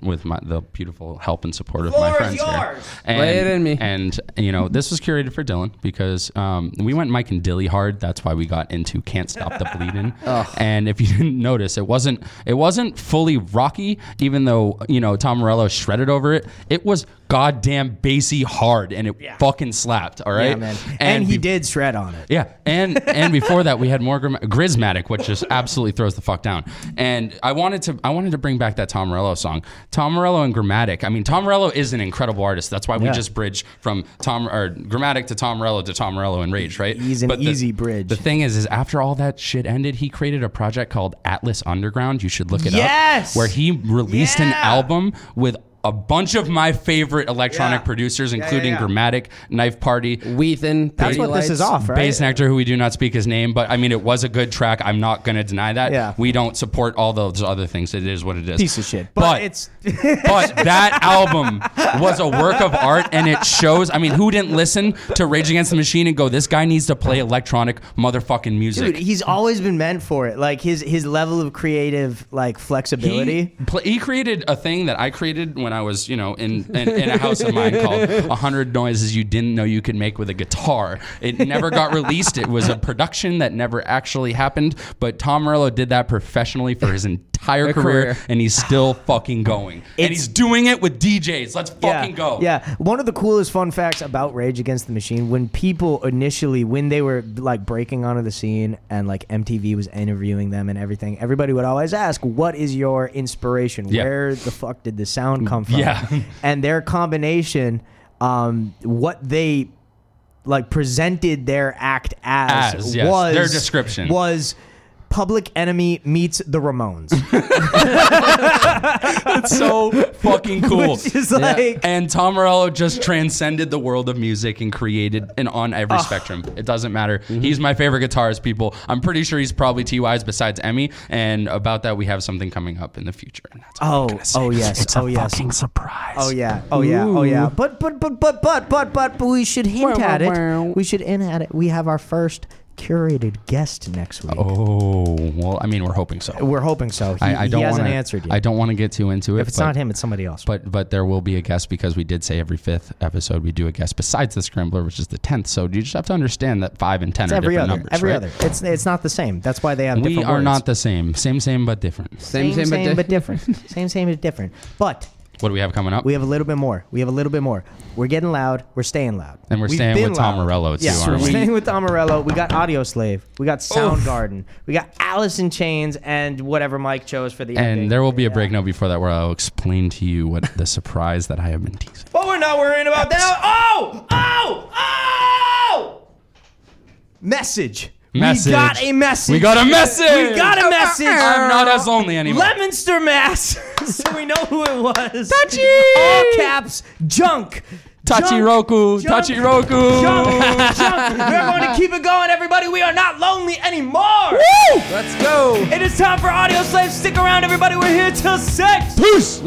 With the beautiful help and support of my friends here. Lay it in me. And, you know, this was curated for Dylan because we went Mike and Dilly hard. That's why we got into Can't Stop the Bleeding. And if you didn't notice, it wasn't fully rocky, even though, you know, Tom Morello shredded over it. It was goddamn bassy hard, and it fucking slapped. All right, yeah, man. And he did shred on it. Yeah, and before that we had more GRiZMATIK, which just absolutely throws the fuck down. And I wanted to bring back that Tom Morello song, Tom Morello and GRiZMATIK. I mean, Tom Morello is an incredible artist. That's why we just bridged from GRiZMATIK to Tom Morello to Tom Morello and Rage. Right? He's an easy bridge. The thing is after all that shit ended, he created a project called Atlas Underground. You should look it up. Where he released an album with a bunch of my favorite electronic producers, including GRiZMATIK, Knife Party, Weathen. That's what this is off, right? Bass Nectar, who we do not speak his name, but I mean, it was a good track. I'm not going to deny that. Yeah. We don't support all those other things. It is what it is. Piece of shit. But that album was a work of art, and it shows. I mean, who didn't listen to Rage Against the Machine and go, this guy needs to play electronic motherfucking music? Dude, he's always been meant for it. Like his level of creative flexibility. He created a thing that I created when I was, you know, in a house of mine called 100 Noises You Didn't Know You Could Make With a Guitar. It never got released. It was a production that never actually happened, but Tom Morello did that professionally for his entire career, and he's still fucking going. And he's doing it with DJs. Let's fucking go. Yeah. One of the coolest fun facts about Rage Against the Machine, when people initially, when they were like breaking onto the scene and like MTV was interviewing them and everything, everybody would always ask, what is your inspiration? Yeah. Where the fuck did the sound come from? Yeah. And their combination, what they presented their act as was their description was Public Enemy meets the Ramones. That's so fucking cool. Which is like, and Tom Morello just transcended the world of music and created and on every spectrum. It doesn't matter. Mm-hmm. He's my favorite guitarist, people. I'm pretty sure he's probably T.Y.'s besides Emmy. And about that, we have something coming up in the future. And that's all I'm gonna say. It's a fucking surprise. Oh yeah. But we should hint at it. We should hint at it. We have our first curated guest next week. Oh, well, I mean, we're hoping so. He hasn't answered yet. I don't want to get too into it. If it's not him, it's somebody else. But there will be a guest, because we did say every fifth episode we do a guest besides the Scrambler, which is the 10th. So you just have to understand that 5 and 10 it's are different numbers. Every other. It's not the same. That's why they have different words. We are not the same. Same, but different. Same, but different. Same, but different. But what do we have coming up? We have a little bit more. We're getting loud. We're staying loud. And we're staying with Tom Morello, too, aren't we? We're staying with Tom Morello. We got Audio Slave. We got Soundgarden. We got Alice in Chains and whatever Mike chose for the ending. And there will be a break note before that where I'll explain to you what the surprise that I have been teasing. But we're not worrying about that. Oh! Message. We got a message. I'm not as lonely anymore. Leominster, Mass. So we know who it was. Tachi. All caps. Junk. Tachiroku. Tachiroku. Junk. We're going to keep it going, everybody. We are not lonely anymore. Woo! Let's go. It is time for Audio Slaves. Stick around, everybody. We're here till 6. Peace.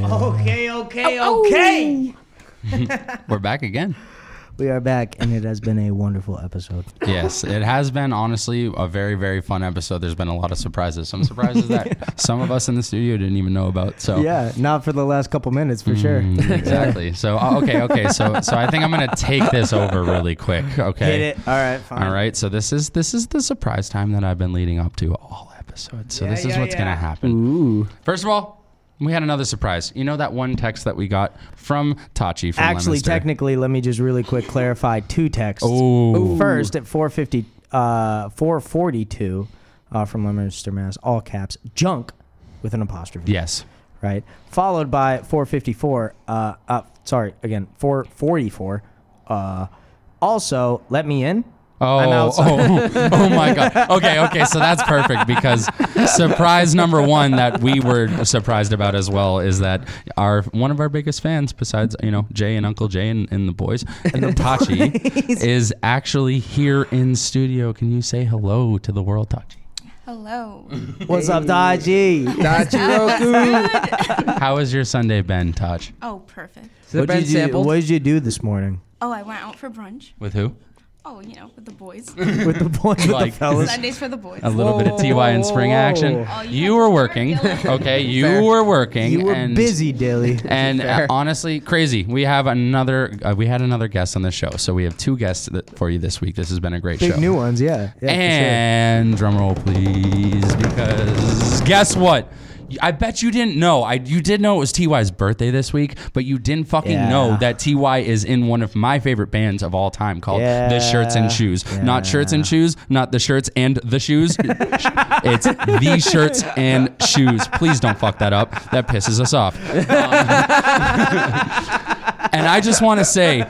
Yeah. Okay. We're back again. We are back, and it has been a wonderful episode. Yes, it has been, honestly, a very, very fun episode. There's been a lot of surprises. Some surprises that some of us in the studio didn't even know about. So yeah, not for the last couple minutes, for sure. Exactly. So, okay. So I think I'm going to take this over really quick. Okay. Hit it. All right, fine. All right, so this is the surprise time that I've been leading up to all episodes. So this is what's going to happen. Ooh. First of all, we had another surprise. You know that one text that we got from Tachi from Leominster? Actually, technically, let me just really quick clarify two texts. Oh. First, at 4:42 from Leominster, Mass, all caps, junk with an apostrophe. Yes. Right? Followed by 4:54, 4:44. Also, let me in. Oh my God. Okay. So that's perfect, because surprise number one that we were surprised about as well is that one of our biggest fans, besides, Jay and Uncle Jay and the boys, and the Tachi, is actually here in studio. Can you say hello to the world, Tachi? Hello. What's up, Tachi? Tachi. How has your Sunday been, Tachi? Oh, perfect. What did you do this morning? Oh, I went out for brunch. With who? Oh, with the boys. With the boys, like the Sundays for the boys. A little bit of T.Y. and Springer action. Oh, you were working. Okay, you were working. You were busy, Dilly. And honestly, crazy. We have we had another guest on the show. So we have two guests for you this week. This has been a great show. Big new ones, yeah. And drum roll, please, because guess what? I bet you didn't know. You did know it was T.Y.'s birthday this week, but you didn't fucking know that T.Y. is in one of my favorite bands of all time called The Shirts and Shoes. Yeah. Not Shirts and Shoes, not The Shirts and the Shoes. It's The Shirts and Shoes. Please don't fuck that up. That pisses us off. And I just want to say,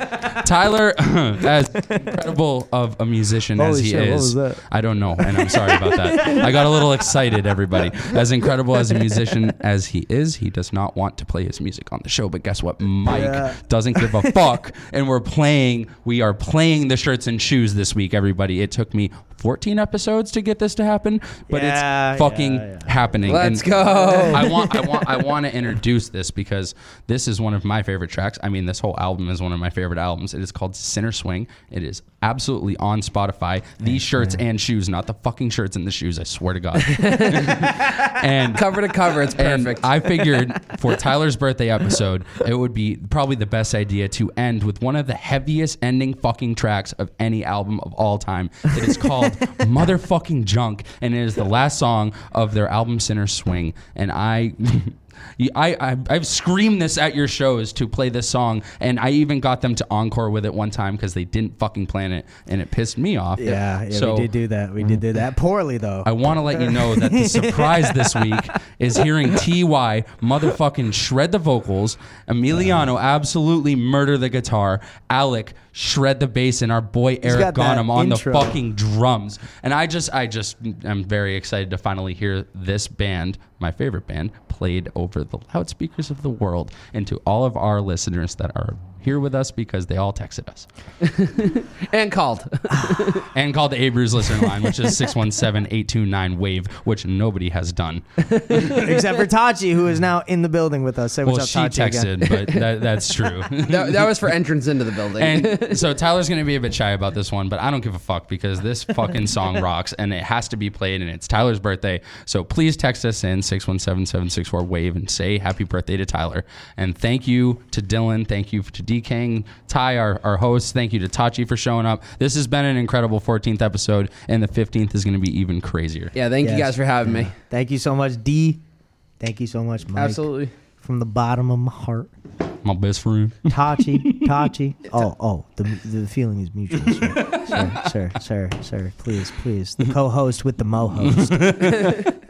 Tyler, as incredible of a musician as he is, what was that? I don't know, and I'm sorry about that. I got a little excited, everybody. As incredible as a musician as he is, he does not want to play his music on the show, but guess what? Mike doesn't give a fuck, and we are playing The Shirts and Shoes this week, everybody. It took me 14 episodes to get this to happen, but it's fucking happening. Let's go. I want to introduce this, because this is one of my favorite tracks. I mean, this whole album is one of my favorite albums. It is called Sinner Swing. It is absolutely on Spotify. These Shirts and Shoes, not the fucking shirts and the shoes, I swear to God. And cover to cover, it's perfect. I figured for Tyler's birthday episode, it would be probably the best idea to end with one of the heaviest ending fucking tracks of any album of all time. It is called Motherfucking Junk, and it is the last song of their album Sinner Swing. And I've screamed this at your shows to play this song, and I even got them to encore with it one time because they didn't fucking plan it, and it pissed me off. So, we did do that. We did do that poorly, though. I want to let you know that the surprise this week is hearing T.Y. motherfucking shred the vocals, Emiliano absolutely murder the guitar, Alec shred the bass, and our boy Eric Ghanem on the fucking drums. And I just am very excited to finally hear this band, my favorite band, played over the loudspeakers of the world, and to all of our listeners that are here with us, because they all texted us and called the Abreu's listener line, which is 617-829-WAVE, which nobody has done except for Tachi, who is now in the building with us. Say, well, what's up, she Tachi texted again. But that's true. that was for entrance into the building. And so Tyler's going to be a bit shy about this one, but I don't give a fuck, because this fucking song rocks, and it has to be played, and it's Tyler's birthday. So please text us in 617-764-WAVE and say happy birthday to Tyler, and thank you to Dylan, thank you to DKing, Ty, our host. Thank you to Tachi for showing up. This has been an incredible 14th episode, and the 15th is going to be even crazier. Yeah, thank you guys for having me. Thank you so much, D. Thank you so much, Mike. Absolutely. From the bottom of my heart. My best friend. Tachi. Oh, the feeling is mutual, sir. Sir, please. The co-host with the mo-host.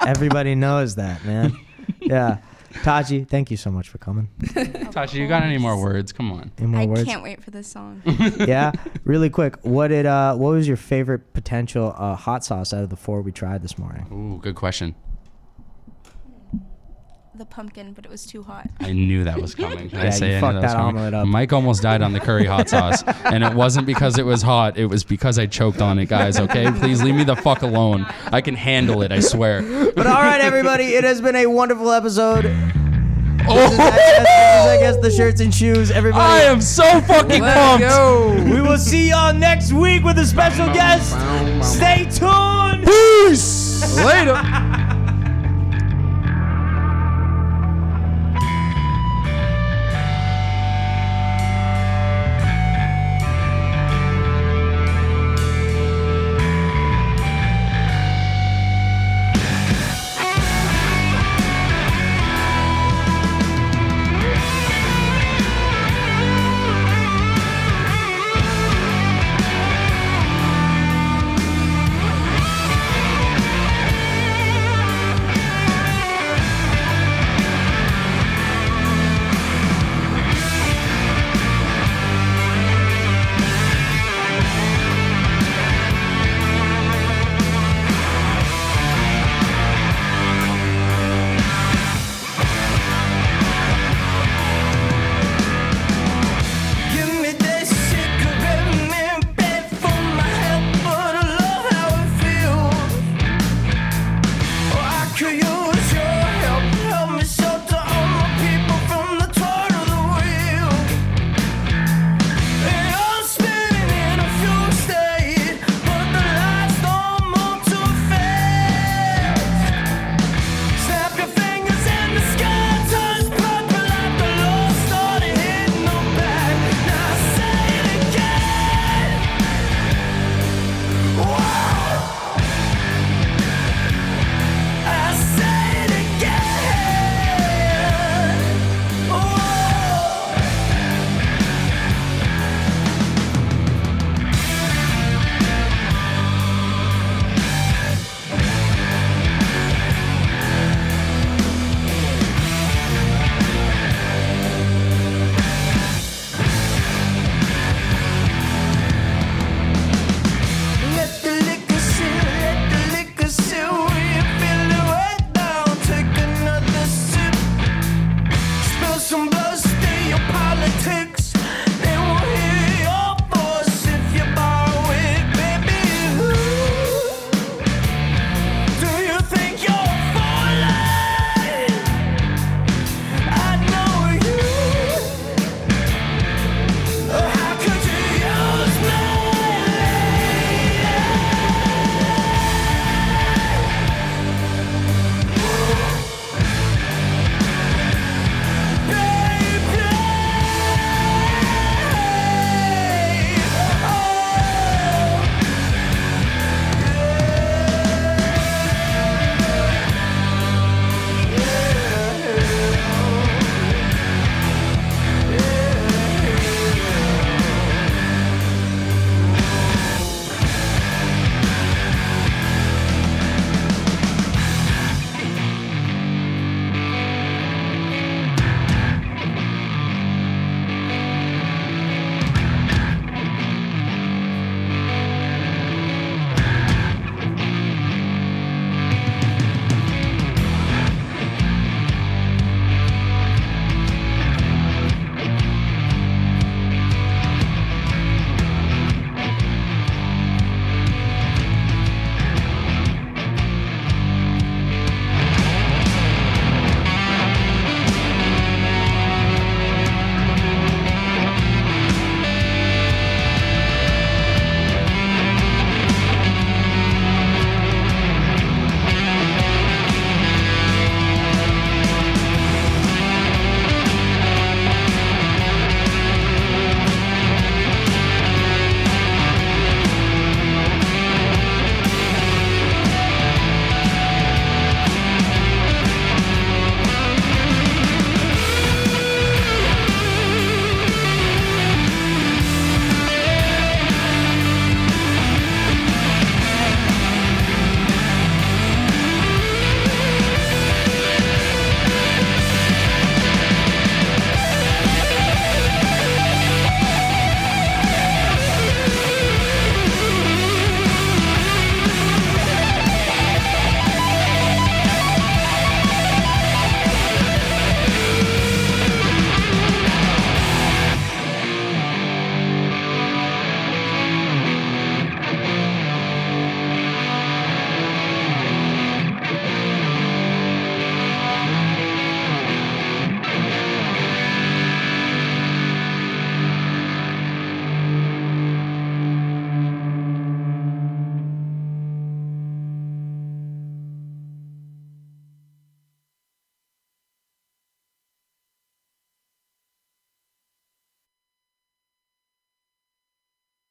Everybody knows that, man. Yeah. Tachi, thank you so much for coming. Tachi, you got any more words? Come on. I can't wait for this song. Yeah, really quick. What was your favorite potential hot sauce out of the four we tried this morning? Ooh, good question. The pumpkin, but it was too hot. I knew that was coming. Did I say you fucked that omelet up. Mike almost died on the curry hot sauce, and it wasn't because it was hot. It was because I choked on it, guys, okay? Please leave me the fuck alone. I can handle it, I swear. But all right, everybody, it has been a wonderful episode. This is, I guess, The Shirts and Shoes. Everybody, I am so fucking pumped. We will see y'all next week with a special guest. Stay tuned. Peace. Later.